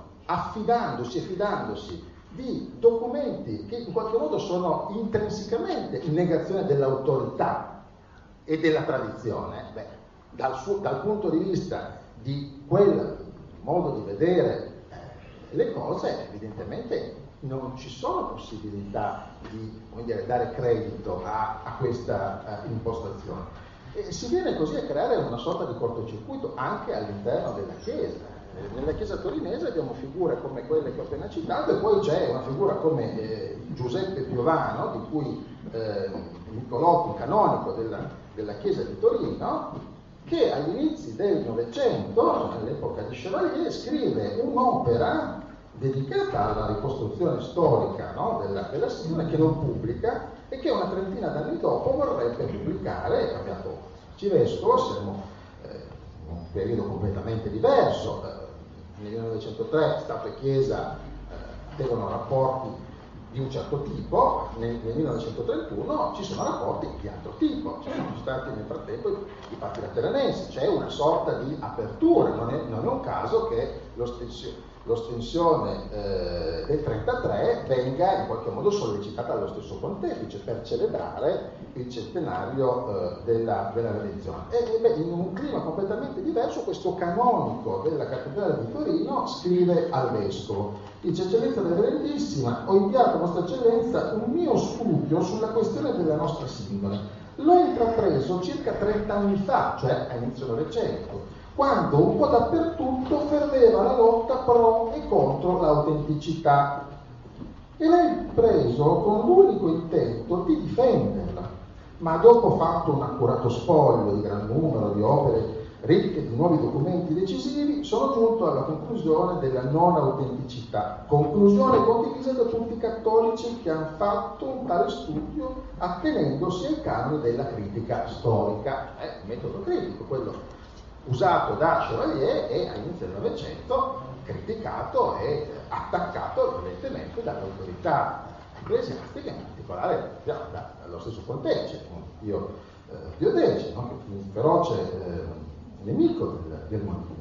fidandosi di documenti che in qualche modo sono intrinsecamente in negazione dell'autorità e della tradizione, dal punto di vista di quel modo di vedere le cose, evidentemente non ci sono possibilità di, come dire, dare credito a questa impostazione. E si viene così a creare una sorta di cortocircuito anche all'interno della Chiesa. Nella Chiesa torinese abbiamo figure come quelle che ho appena citato, e poi c'è una figura come Giuseppe Piovano, di cui Niccolò fu canonico della Chiesa di Torino, che agli inizi del Novecento, all'epoca di Chevalier, scrive un'opera dedicata alla ricostruzione storica della Sirene, che non pubblica e che una trentina d'anni dopo vorrebbe pubblicare. Cambiato arcivescovo, siamo in un periodo completamente diverso. Nel 1903 Stato e Chiesa avevano rapporti di un certo tipo, nel 1931 ci sono rapporti di altro tipo, ci sono stati nel frattempo i patti lateranensi, c'è una sorta di apertura. Non è un caso che l'ostensione del 1933 venga in qualche modo sollecitata dallo stesso pontefice per celebrare il centenario della redenzione. In un clima completamente diverso, questo canonico della cattedrale di Torino scrive al vescovo: dice: Eccellenza Reverendissima, ho inviato a Vostra Eccellenza un mio studio sulla questione della nostra sindone. L'ho intrapreso circa 30 anni fa, cioè all'inizio del Novecento, quando un po' dappertutto ferveva la lotta pro e contro l'autenticità, e l'hai preso con l'unico intento di difenderla, ma dopo fatto un accurato spoglio di gran numero di opere ricche di nuovi documenti decisivi, sono giunto alla conclusione della non autenticità, conclusione condivisa da tutti i cattolici che hanno fatto un tale studio attenendosi ai canoni della critica storica. Metodo critico, quello usato da Chevalier e all'inizio del Novecento criticato e attaccato evidentemente dall'autorità ecclesiastica, in particolare dallo stesso pontefice, Pio X, un feroce nemico del mondo.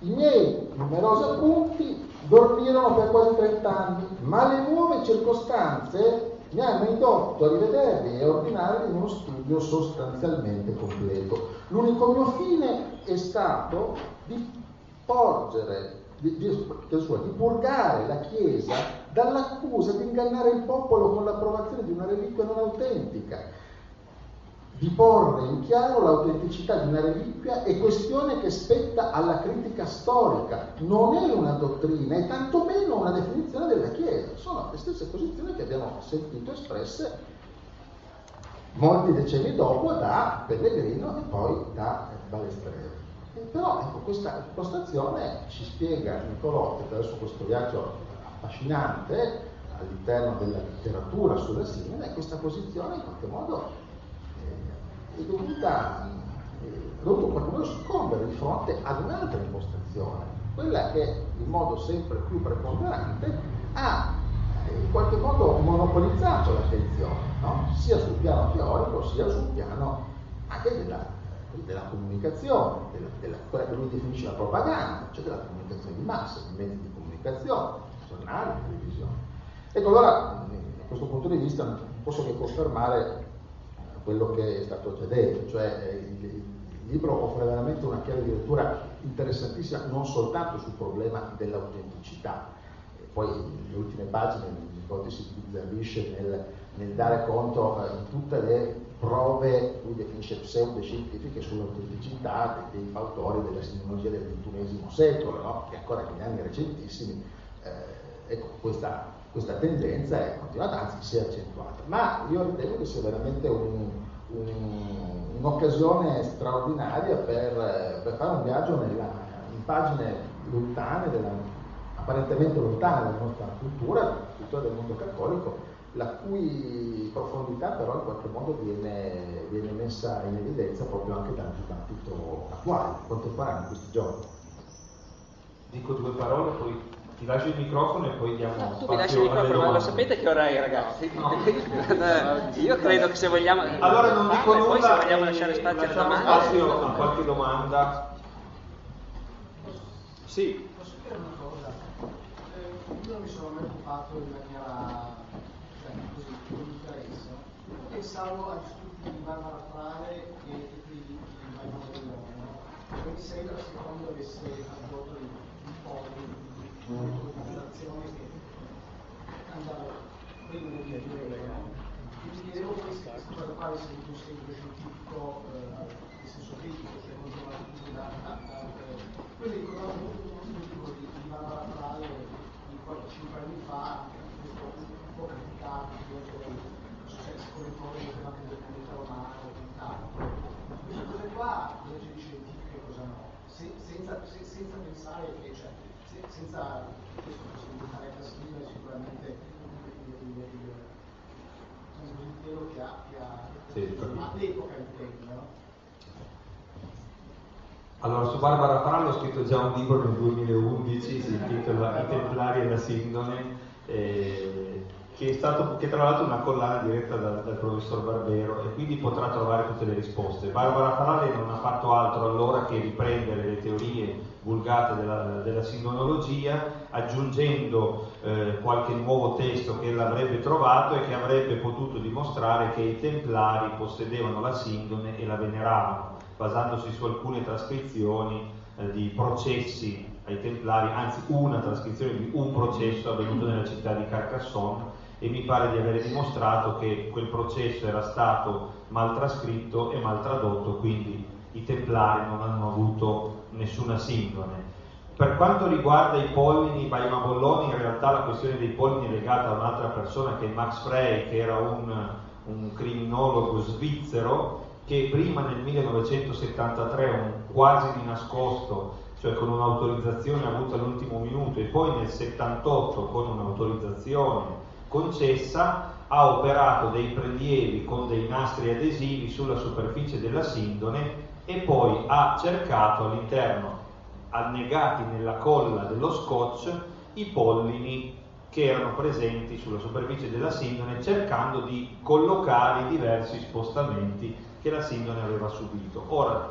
I miei numerosi appunti dormirono per quasi 30 anni, ma le nuove circostanze mi hanno indotto a rivederli e a ordinarli in uno studio sostanzialmente completo. L'unico mio fine è stato di purgare la Chiesa dall'accusa di ingannare il popolo con l'approvazione di una reliquia non autentica, di porre in chiaro l'autenticità di una reliquia è questione che spetta alla critica storica, non è una dottrina e tantomeno una definizione della Chiesa. Sono le stesse posizioni che abbiamo sentito espresse molti decenni dopo da Pellegrino e poi da Balestreri. Però questa impostazione ci spiega Niccolò, attraverso questo viaggio affascinante all'interno della letteratura sulla Sirene, questa posizione in qualche modo è dovuta qualcuno soccombere di fronte ad un'altra impostazione, quella che in modo sempre più preponderante ha in qualche modo monopolizzato l'attenzione, sia sul piano teorico sia sul piano anche della comunicazione, quella che lui definisce la propaganda, cioè della comunicazione di massa, di mezzi di comunicazione, giornali, televisione. Allora, da questo punto di vista non posso che confermare quello che è stato già detto, cioè il libro offre veramente una chiave di lettura interessantissima non soltanto sul problema dell'autenticità. Poi le ultime pagine si bizzarrisce nel dare conto di tutte le prove, lui definisce pseudoscientifiche, sull'autenticità dei fautori della sindologia del XXI secolo, che ancora negli anni recentissimi questa tendenza è continuata, anzi si è accentuata, ma io ritengo che sia veramente un'occasione straordinaria per fare un viaggio in pagine lontane, apparentemente lontane della nostra cultura del mondo cattolico, la cui profondità però in qualche modo viene messa in evidenza proprio anche dal dibattito attuale, contemporaneo in questi giorni. Dico due parole, poi ti lascio il microfono e poi diamo spazio. Tu mi lasci il microfono, ma lo sapete che ora è, ragazzi? No. Io credo che se vogliamo... Allora non dico nulla, poi se vogliamo lasciare spazio a qualche domanda. Sì. Posso dire una cosa? Io mi sono mai occupato in maniera... così, con interesse, pensavo a discutere di Barbara Frale e di Mario Bellone, e mi sembra che secondo avesse avuto un po' di popolazione che andava prima di dire, mi chiedevo per quale sia un seguito scientifico, nel senso critico, cioè non trovare tutto da poi ricordavo un tipo di Barbara Frale di 4-5 anni fa, un po' criticato, successo con le cose che vanno nel pianeta romano, tanto. Queste cose qua, cosa ci dice e cosa no? Senza pensare che, cioè, senza questo possibilità di scrivere sicuramente il pensiero che ha all'epoca il tempo, no? Allora, su Barbara Frale ho scritto già un libro nel 2011, si intitola I Templari e la Sindone, che è tra l'altro una collana diretta dal professor Barbero, e quindi potrà trovare tutte le risposte. Barbara Frale non ha fatto altro allora che riprendere le teorie vulgate della sindonologia, aggiungendo qualche nuovo testo che l'avrebbe trovato e che avrebbe potuto dimostrare che i templari possedevano la sindone e la veneravano, basandosi su alcune trascrizioni di processi ai templari, anzi una trascrizione di un processo avvenuto nella città di Carcassonne, e mi pare di avere dimostrato che quel processo era stato mal trascritto e mal tradotto, quindi i templari non hanno avuto nessuna sindone. Per quanto riguarda i polmini, Baima Bolloni, in realtà la questione dei polmini è legata a un'altra persona, che è Max Frey, che era un criminologo svizzero, che prima nel 1973, quasi di nascosto, cioè con un'autorizzazione avuta all'ultimo minuto, e poi nel 78 con un'autorizzazione concessa, ha operato dei prelievi con dei nastri adesivi sulla superficie della sindone, e poi ha cercato all'interno, annegati nella colla dello scotch, i pollini che erano presenti sulla superficie della sindone, cercando di collocare i diversi spostamenti che la sindone aveva subito. Ora,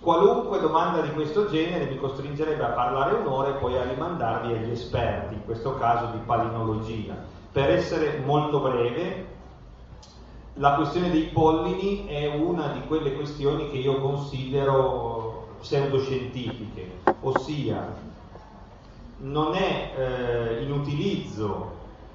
qualunque domanda di questo genere mi costringerebbe a parlare un'ora e poi a rimandarvi agli esperti, in questo caso di palinologia. Per essere molto breve, la questione dei pollini è una di quelle questioni che io considero pseudoscientifiche, ossia non è in utilizzo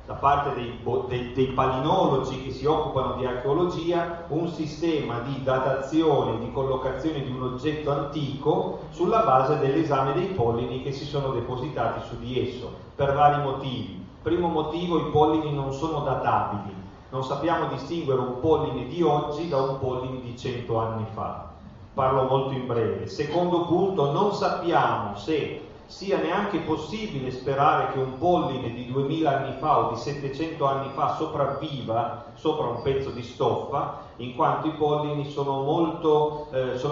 da parte dei palinologi che si occupano di archeologia un sistema di datazione, di collocazione di un oggetto antico sulla base dell'esame dei pollini che si sono depositati su di esso, per vari motivi. Primo motivo, i pollini non sono databili, non sappiamo distinguere un polline di oggi da un polline di 100 anni fa, parlo molto in breve. Secondo punto, non sappiamo se sia neanche possibile sperare che un polline di 2000 anni fa o di 700 anni fa sopravviva sopra un pezzo di stoffa, in quanto i pollini sono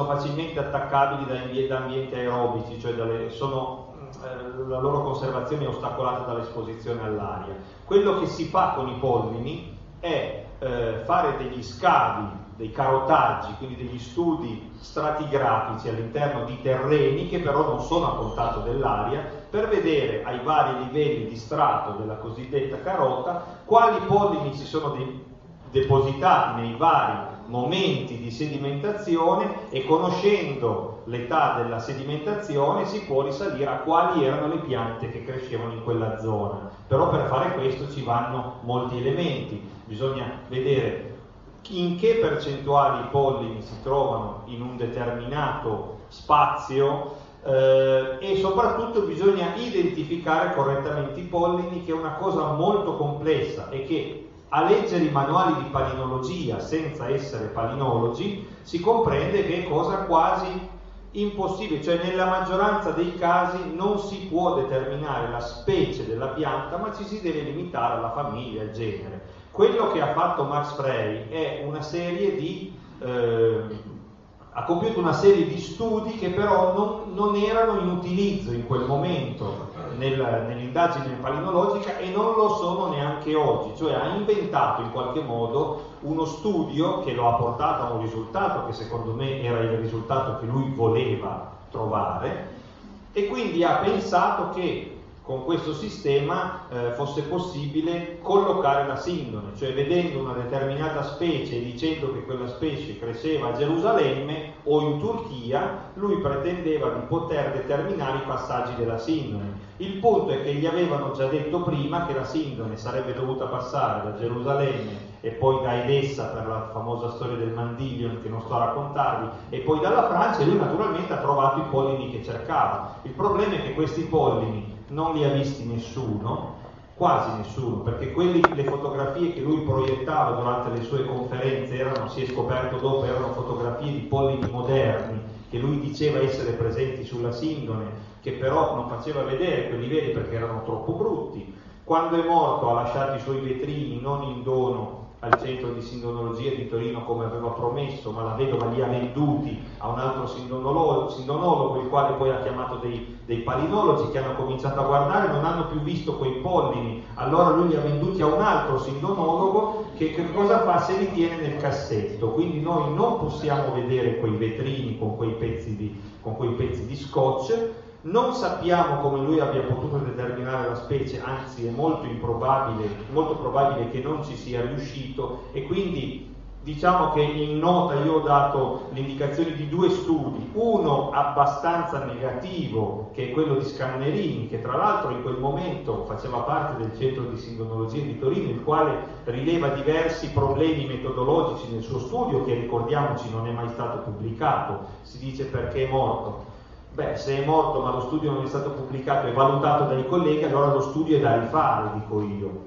facilmente attaccabili da ambienti aerobici, cioè la loro conservazione è ostacolata dall'esposizione all'aria. Quello che si fa con i pollini è fare degli scavi, dei carotaggi, quindi degli studi stratigrafici all'interno di terreni che però non sono a contatto dell'aria, per vedere ai vari livelli di strato della cosiddetta carota quali pollini si sono depositati nei vari momenti di sedimentazione, e conoscendo l'età della sedimentazione si può risalire a quali erano le piante che crescevano in quella zona. Però per fare questo ci vanno molti elementi, bisogna vedere in che percentuali i pollini si trovano in un determinato spazio, e soprattutto bisogna identificare correttamente i pollini, che è una cosa molto complessa e che a leggere i manuali di palinologia senza essere palinologi si comprende che è cosa quasi impossibile, cioè nella maggioranza dei casi non si può determinare la specie della pianta, ma ci si deve limitare alla famiglia, al genere. Quello che ha fatto Max Frey è una serie di ha compiuto una serie di studi che però non erano in utilizzo in quel momento nell'indagine palinologica, e non lo sono neanche oggi, cioè ha inventato in qualche modo uno studio che lo ha portato a un risultato che secondo me era il risultato che lui voleva trovare, e quindi ha pensato che con questo sistema fosse possibile collocare la sindone, cioè vedendo una determinata specie e dicendo che quella specie cresceva a Gerusalemme o in Turchia, lui pretendeva di poter determinare i passaggi della sindone. Il punto è che gli avevano già detto prima che la sindone sarebbe dovuta passare da Gerusalemme e poi da Edessa, per la famosa storia del Mandiglion che non sto a raccontarvi, e poi dalla Francia, e lui naturalmente ha trovato i pollini che cercava. Il problema è che questi pollini non li ha visti nessuno, quasi nessuno, perché le fotografie che lui proiettava durante le sue conferenze erano, si è scoperto dopo, erano fotografie di pollini moderni che lui diceva essere presenti sulla sindone, che però non faceva vedere quelli veri perché erano troppo brutti. Quando è morto ha lasciato i suoi vetrini non in dono al centro di sindonologia di Torino come aveva promesso, ma la vedova li ha venduti a un altro sindonologo, il quale poi ha chiamato dei palinologi che hanno cominciato a guardare, non hanno più visto quei pollini, allora lui li ha venduti a un altro sindonologo che cosa fa? Se li tiene nel cassetto. Quindi noi non possiamo vedere quei vetrini con quei pezzi di scotch, non sappiamo come lui abbia potuto determinare la specie, anzi è molto probabile che non ci sia riuscito, e quindi diciamo che in nota io ho dato l'indicazione di due studi, uno abbastanza negativo che è quello di Scannerini, che tra l'altro in quel momento faceva parte del centro di sindonologia di Torino, il quale rileva diversi problemi metodologici nel suo studio che, ricordiamoci, non è mai stato pubblicato. Si dice: perché è morto? Beh, se è morto ma lo studio non è stato pubblicato e valutato dai colleghi, allora lo studio è da rifare, dico io.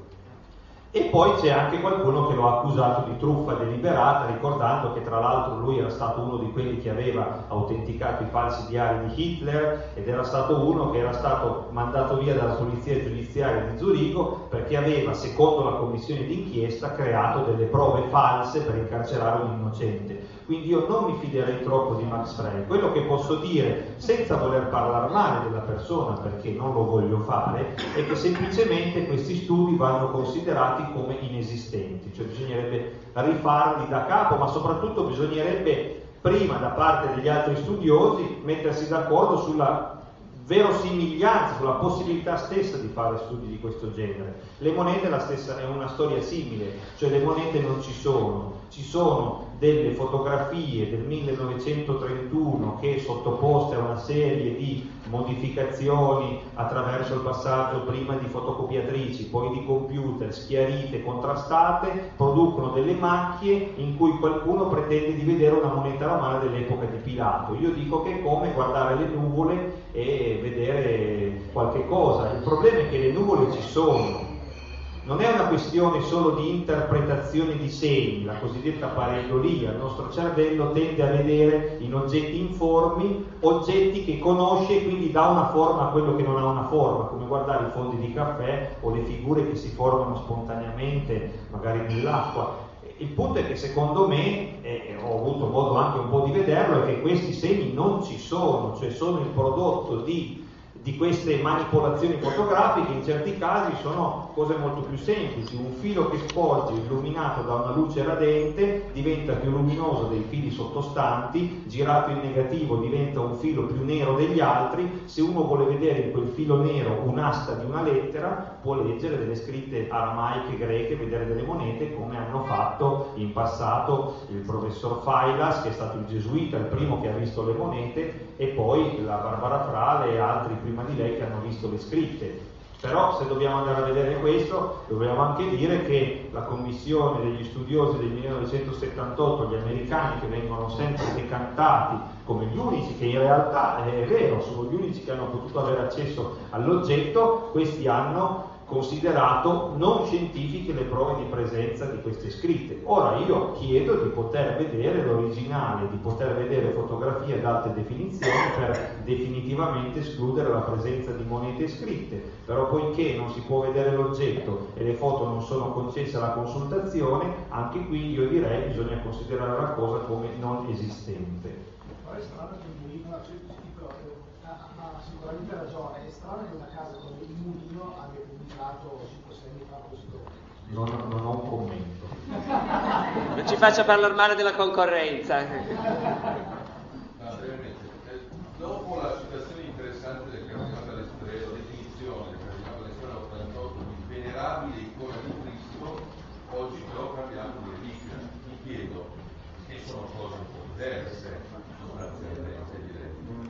E poi c'è anche qualcuno che lo ha accusato di truffa deliberata, ricordando che tra l'altro lui era stato uno di quelli che aveva autenticato i falsi diari di Hitler, ed era stato uno che era stato mandato via dalla polizia giudiziaria di Zurigo perché aveva, secondo la commissione d'inchiesta, creato delle prove false per incarcerare un innocente. Quindi io non mi fiderei troppo di Max Frey. Quello che posso dire, senza voler parlare male della persona, perché non lo voglio fare, è che semplicemente questi studi vanno considerati come inesistenti, cioè bisognerebbe rifarli da capo, ma soprattutto bisognerebbe prima, da parte degli altri studiosi, mettersi d'accordo sulla verosimiglianza, sulla possibilità stessa di fare studi di questo genere. Le monete è una storia simile, cioè le monete non ci sono, ci sono delle fotografie del 1931 che, sottoposte a una serie di modificazioni attraverso il passaggio prima di fotocopiatrici, poi di computer, schiarite, contrastate, producono delle macchie in cui qualcuno pretende di vedere una moneta romana dell'epoca di Pilato. Io dico che è come guardare le nuvole e vedere qualche cosa. Il problema è che le nuvole ci sono. Non è una questione solo di interpretazione di segni, la cosiddetta pareidolia. Il nostro cervello tende a vedere in oggetti informi oggetti che conosce, e quindi dà una forma a quello che non ha una forma, come guardare i fondi di caffè o le figure che si formano spontaneamente, magari nell'acqua. Il punto è che, secondo me, e ho avuto modo anche un po' di vederlo, è che questi segni non ci sono, cioè sono il prodotto di queste manipolazioni fotografiche. In certi casi sono cose molto più semplici: un filo che sporge illuminato da una luce radente diventa più luminoso dei fili sottostanti, girato in negativo diventa un filo più nero degli altri. Se uno vuole vedere in quel filo nero un'asta di una lettera, può leggere delle scritte aramaiche, greche, vedere delle monete, come hanno fatto in passato il professor Failas, che è stato il gesuita, il primo che ha visto le monete, e poi la Barbara Frale e altri prima di lei che hanno visto le scritte. Però, se dobbiamo andare a vedere questo, dobbiamo anche dire che la commissione degli studiosi del 1978, gli americani, che vengono sempre decantati come gli unici, che in realtà è vero, sono gli unici che hanno potuto avere accesso all'oggetto, questi hanno considerato non scientifiche le prove di presenza di queste scritte. Ora io chiedo di poter vedere l'originale, di poter vedere fotografie ad alte definizioni per definitivamente escludere la presenza di monete scritte, però poiché non si può vedere l'oggetto e le foto non sono concesse alla consultazione, anche qui io direi che bisogna considerare la cosa come non esistente. È strano che il mulino ha sicuramente ragione, è strano che una casa come il mulino abbia pubblicato 5-6 anni fa così dopo. Non ho un commento. Non ci faccia parlare male della concorrenza. No, dopo la citazione interessante del Cardinale Allestre, la definizione del Cardinale Allestre 88 di venerabile icona di Cristo, oggi però parliamo di reliquia. Mi chiedo, che sono cose un po' diverse.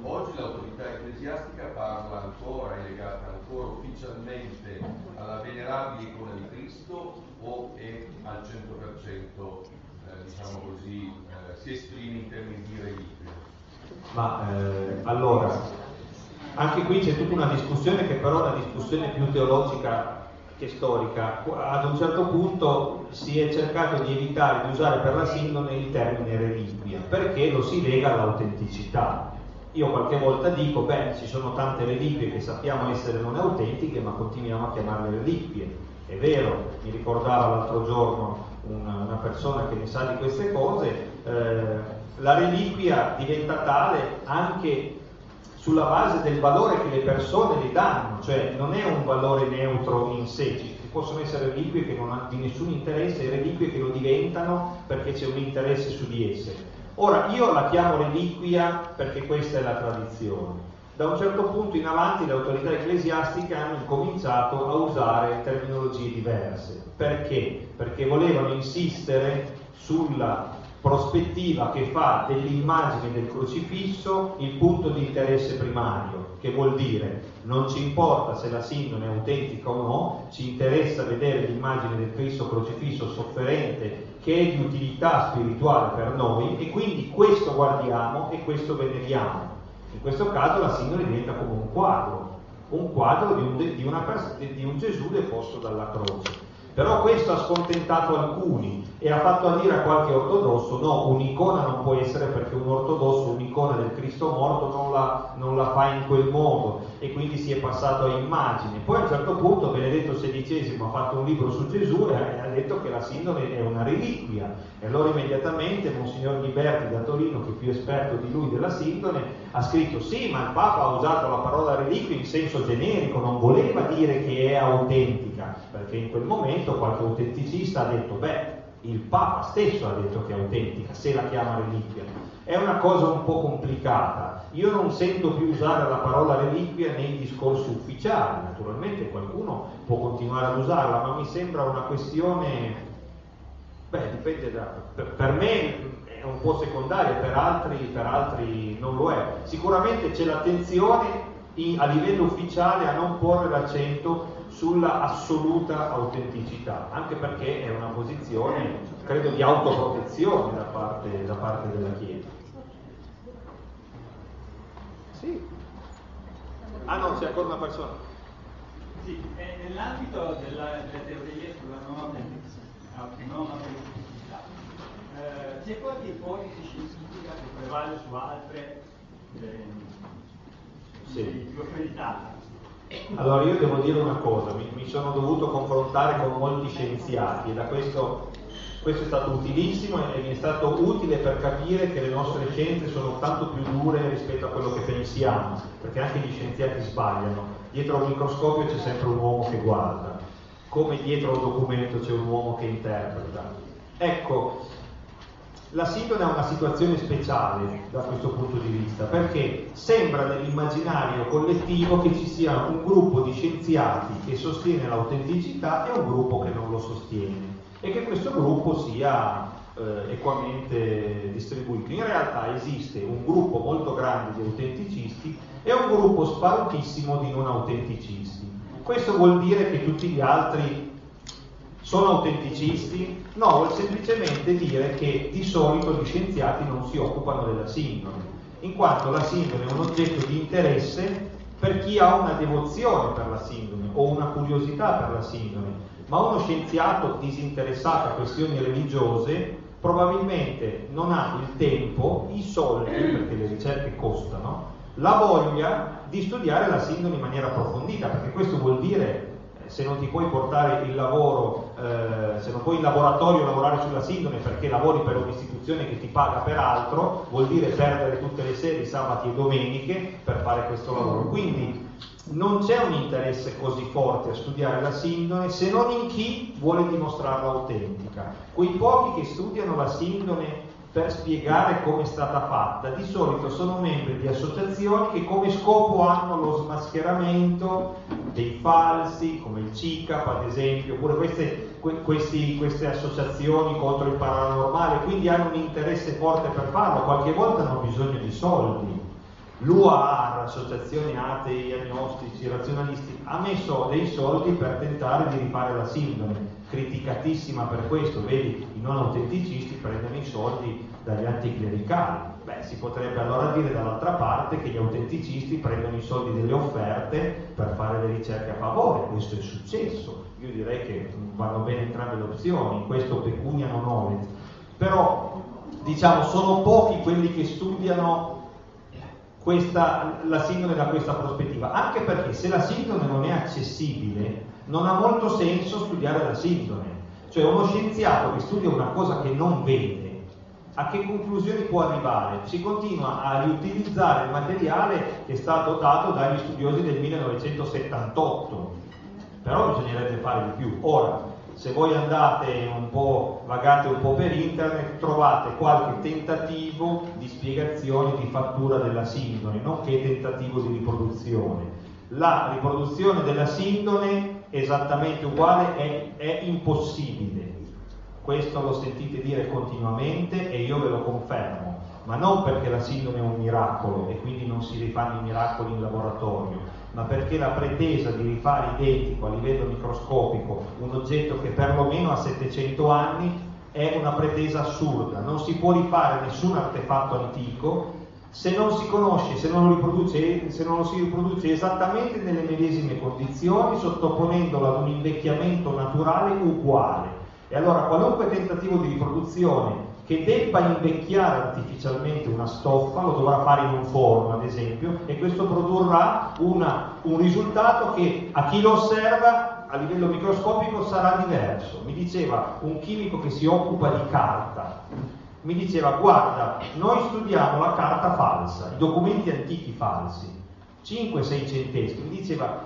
Oggi l'autorità ecclesiastica parla ancora, è legata ancora ufficialmente alla venerabile icona di Cristo o è al 100% diciamo così, si esprime in termini di reliquia? Ma allora, anche qui c'è tutta una discussione che però è una discussione più teologica che storica. Ad un certo punto si è cercato di evitare di usare per la sindone il termine reliquia perché lo si lega all'autenticità. Io qualche volta dico, beh, ci sono tante reliquie che sappiamo essere non autentiche ma continuiamo a chiamarle reliquie. È vero, mi ricordava l'altro giorno una persona che ne sa di queste cose, la reliquia diventa tale anche sulla base del valore che le persone le danno, cioè non è un valore neutro in sé, ci possono essere reliquie che non hanno di nessun interesse e reliquie che lo diventano perché c'è un interesse su di esse. Ora io la chiamo reliquia perché questa è la tradizione. Da un certo punto in avanti le autorità ecclesiastiche hanno cominciato a usare terminologie diverse. Perché? Perché volevano insistere sulla prospettiva che fa dell'immagine del crocifisso il punto di interesse primario, che vuol dire non ci importa se la sindone è autentica o no, ci interessa vedere l'immagine del Cristo crocifisso sofferente che è di utilità spirituale per noi e quindi questo guardiamo e questo veneriamo. In questo caso la sindone diventa come un quadro di un Gesù deposto dalla croce. Però questo ha scontentato alcuni e ha fatto dire a qualche ortodosso no, un'icona non può essere perché un ortodosso un'icona del Cristo morto non la fa in quel modo e quindi si è passato a immagine. Poi a un certo punto Benedetto XVI ha fatto un libro su Gesù e ha detto che la sindone è una reliquia e allora immediatamente Monsignor Ghiberti da Torino, che è più esperto di lui della sindone, ha scritto sì, ma il Papa ha usato la parola reliquia in senso generico, non voleva dire che è autentica, perché in quel momento qualche autenticista ha detto beh, il Papa stesso ha detto che è autentica se la chiama reliquia. È una cosa un po' complicata. Io non sento più usare la parola reliquia nei discorsi ufficiali, naturalmente qualcuno può continuare ad usarla, ma mi sembra una questione, beh, dipende da, per me è un po' secondaria, per altri non lo è. Sicuramente c'è l'attenzione a livello ufficiale a non porre l'accento sulla assoluta autenticità, anche perché è una posizione, credo, di autoprotezione da parte della Chiesa. Sì. Ah no, c'è ancora una persona. Sì, nell'ambito della teoria sulla non autenticità, c'è qualche ipotesi scientifica che prevale su altre di profondità? Allora io devo dire una cosa, mi sono dovuto confrontare con molti scienziati e da questo è stato utilissimo e mi è stato utile per capire che le nostre scienze sono tanto più dure rispetto a quello che pensiamo, perché anche gli scienziati sbagliano, dietro a un microscopio c'è sempre un uomo che guarda, come dietro a un documento c'è un uomo che interpreta. Ecco, la sindone è una situazione speciale da questo punto di vista, perché sembra nell'immaginario collettivo che ci sia un gruppo di scienziati che sostiene l'autenticità e un gruppo che non lo sostiene e che questo gruppo sia equamente distribuito. In realtà esiste un gruppo molto grande di autenticisti e un gruppo sparutissimo di non autenticisti. Questo vuol dire che tutti gli altri sono autenticisti? No, vuol semplicemente dire che di solito gli scienziati non si occupano della sindone, in quanto la sindone è un oggetto di interesse per chi ha una devozione per la sindone o una curiosità per la sindone, ma uno scienziato disinteressato a questioni religiose probabilmente non ha il tempo, i soldi, perché le ricerche costano, la voglia di studiare la sindone in maniera approfondita, perché questo vuol dire, se non ti puoi portare il lavoro, se non puoi in laboratorio lavorare sulla sindone perché lavori per un'istituzione che ti paga per altro, vuol dire perdere tutte le sere, sabati e domeniche per fare questo lavoro. Quindi non c'è un interesse così forte a studiare la sindone, se non in chi vuole dimostrarla autentica. Quei pochi che studiano la sindone per spiegare come è stata fatta, di solito sono membri di associazioni che come scopo hanno lo smascheramento dei falsi, come il CICAP ad esempio, oppure queste associazioni contro il paranormale, quindi hanno un interesse forte per farlo, qualche volta hanno bisogno di soldi. L'UAR, associazione atei, agnostici, razionalisti, ha messo dei soldi per tentare di rifare la sindone, criticatissima per questo, vedi, i non autenticisti prendono i soldi dagli anticlericali. Beh, si potrebbe allora dire dall'altra parte che gli autenticisti prendono i soldi delle offerte per fare le ricerche a favore, questo è successo, io direi che vanno bene entrambe le opzioni, questo pecuniano knowledge, però diciamo sono pochi quelli che studiano la sindone da questa prospettiva, anche perché se la sindone non è accessibile non ha molto senso studiare la sindone, cioè uno scienziato che studia una cosa che non vede a che conclusioni può arrivare? Si continua a riutilizzare il materiale che è stato dato dagli studiosi del 1978, però bisognerebbe fare di più. Ora, se voi andate un po', vagate un po' per internet, trovate qualche tentativo di spiegazione di fattura della sindone, nonché tentativo di riproduzione. La riproduzione della sindone esattamente uguale è impossibile, questo lo sentite dire continuamente e io ve lo confermo, ma non perché la sindone è un miracolo e quindi non si rifanno i miracoli in laboratorio, ma perché la pretesa di rifare identico a livello microscopico un oggetto che perlomeno ha 700 anni è una pretesa assurda, non si può rifare nessun artefatto antico se non si conosce, se non lo si riproduce esattamente nelle medesime condizioni, sottoponendolo ad un invecchiamento naturale uguale. E allora qualunque tentativo di riproduzione che debba invecchiare artificialmente una stoffa lo dovrà fare in un forno, ad esempio, e questo produrrà un risultato che a chi lo osserva a livello microscopico sarà diverso. Mi diceva un chimico che si occupa di carta, mi diceva: guarda, noi studiamo la carta falsa, i documenti antichi falsi, 5-6 centeschi. Mi diceva: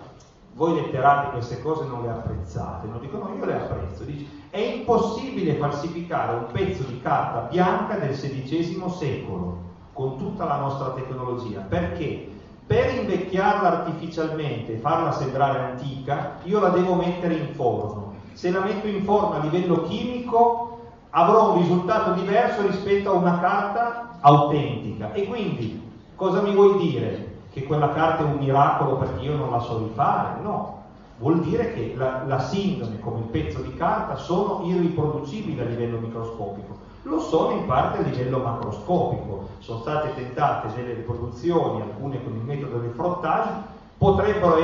voi letterati queste cose non le apprezzate. Non dico: no, io le apprezzo. Dice: è impossibile falsificare un pezzo di carta bianca del XVI secolo con tutta la nostra tecnologia, perché per invecchiarla artificialmente, farla sembrare antica, io la devo mettere in forno. Se la metto in forno a livello chimico avrò un risultato diverso rispetto a una carta autentica. E quindi cosa mi vuoi dire? Che quella carta è un miracolo perché io non la so rifare? No, vuol dire che la sindone come il pezzo di carta sono irriproducibili a livello microscopico, lo sono in parte a livello macroscopico, sono state tentate delle riproduzioni, alcune con il metodo del frottage, potrebbe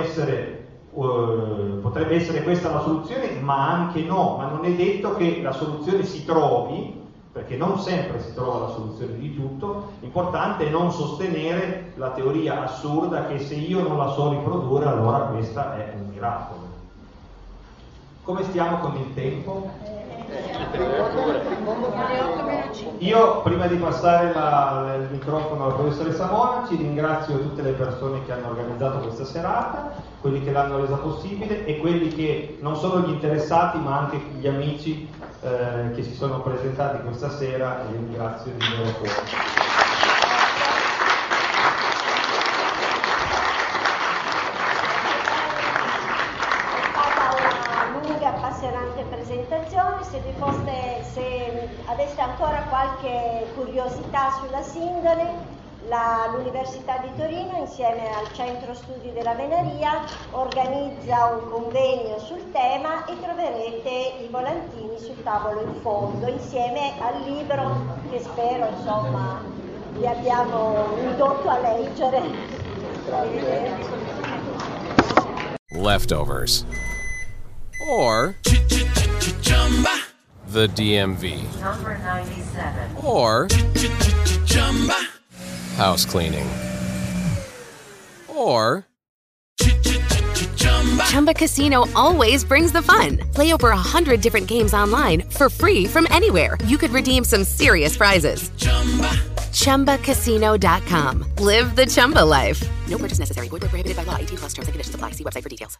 essere questa la soluzione, ma anche no, ma non è detto che la soluzione si trovi, perché non sempre si trova la soluzione di tutto. L'importante è non sostenere la teoria assurda che se io non la so riprodurre allora questa è un miracolo. Come stiamo con il tempo? Io prima di passare il microfono alla professoressa Monaci ringrazio tutte le persone che hanno organizzato questa serata, quelli che l'hanno resa possibile e quelli che non solo gli interessati ma anche gli amici che si sono presentati questa sera, e li ringrazio di loro cuore. Se aveste ancora qualche curiosità sulla sindone, l'Università di Torino insieme al Centro Studi della Venaria organizza un convegno sul tema e troverete i volantini sul tavolo in fondo insieme al libro che spero insomma vi abbiamo indotto a leggere. leftovers, or the DMV, number 97, or house cleaning, or Chumba Casino always brings the fun. Play over 100 different games online for free from anywhere. You could redeem some serious prizes. ChumbaCasino.com. Live the Chumba life. No purchase necessary. Void where prohibited by law. 18+ terms and conditions apply. See website for details.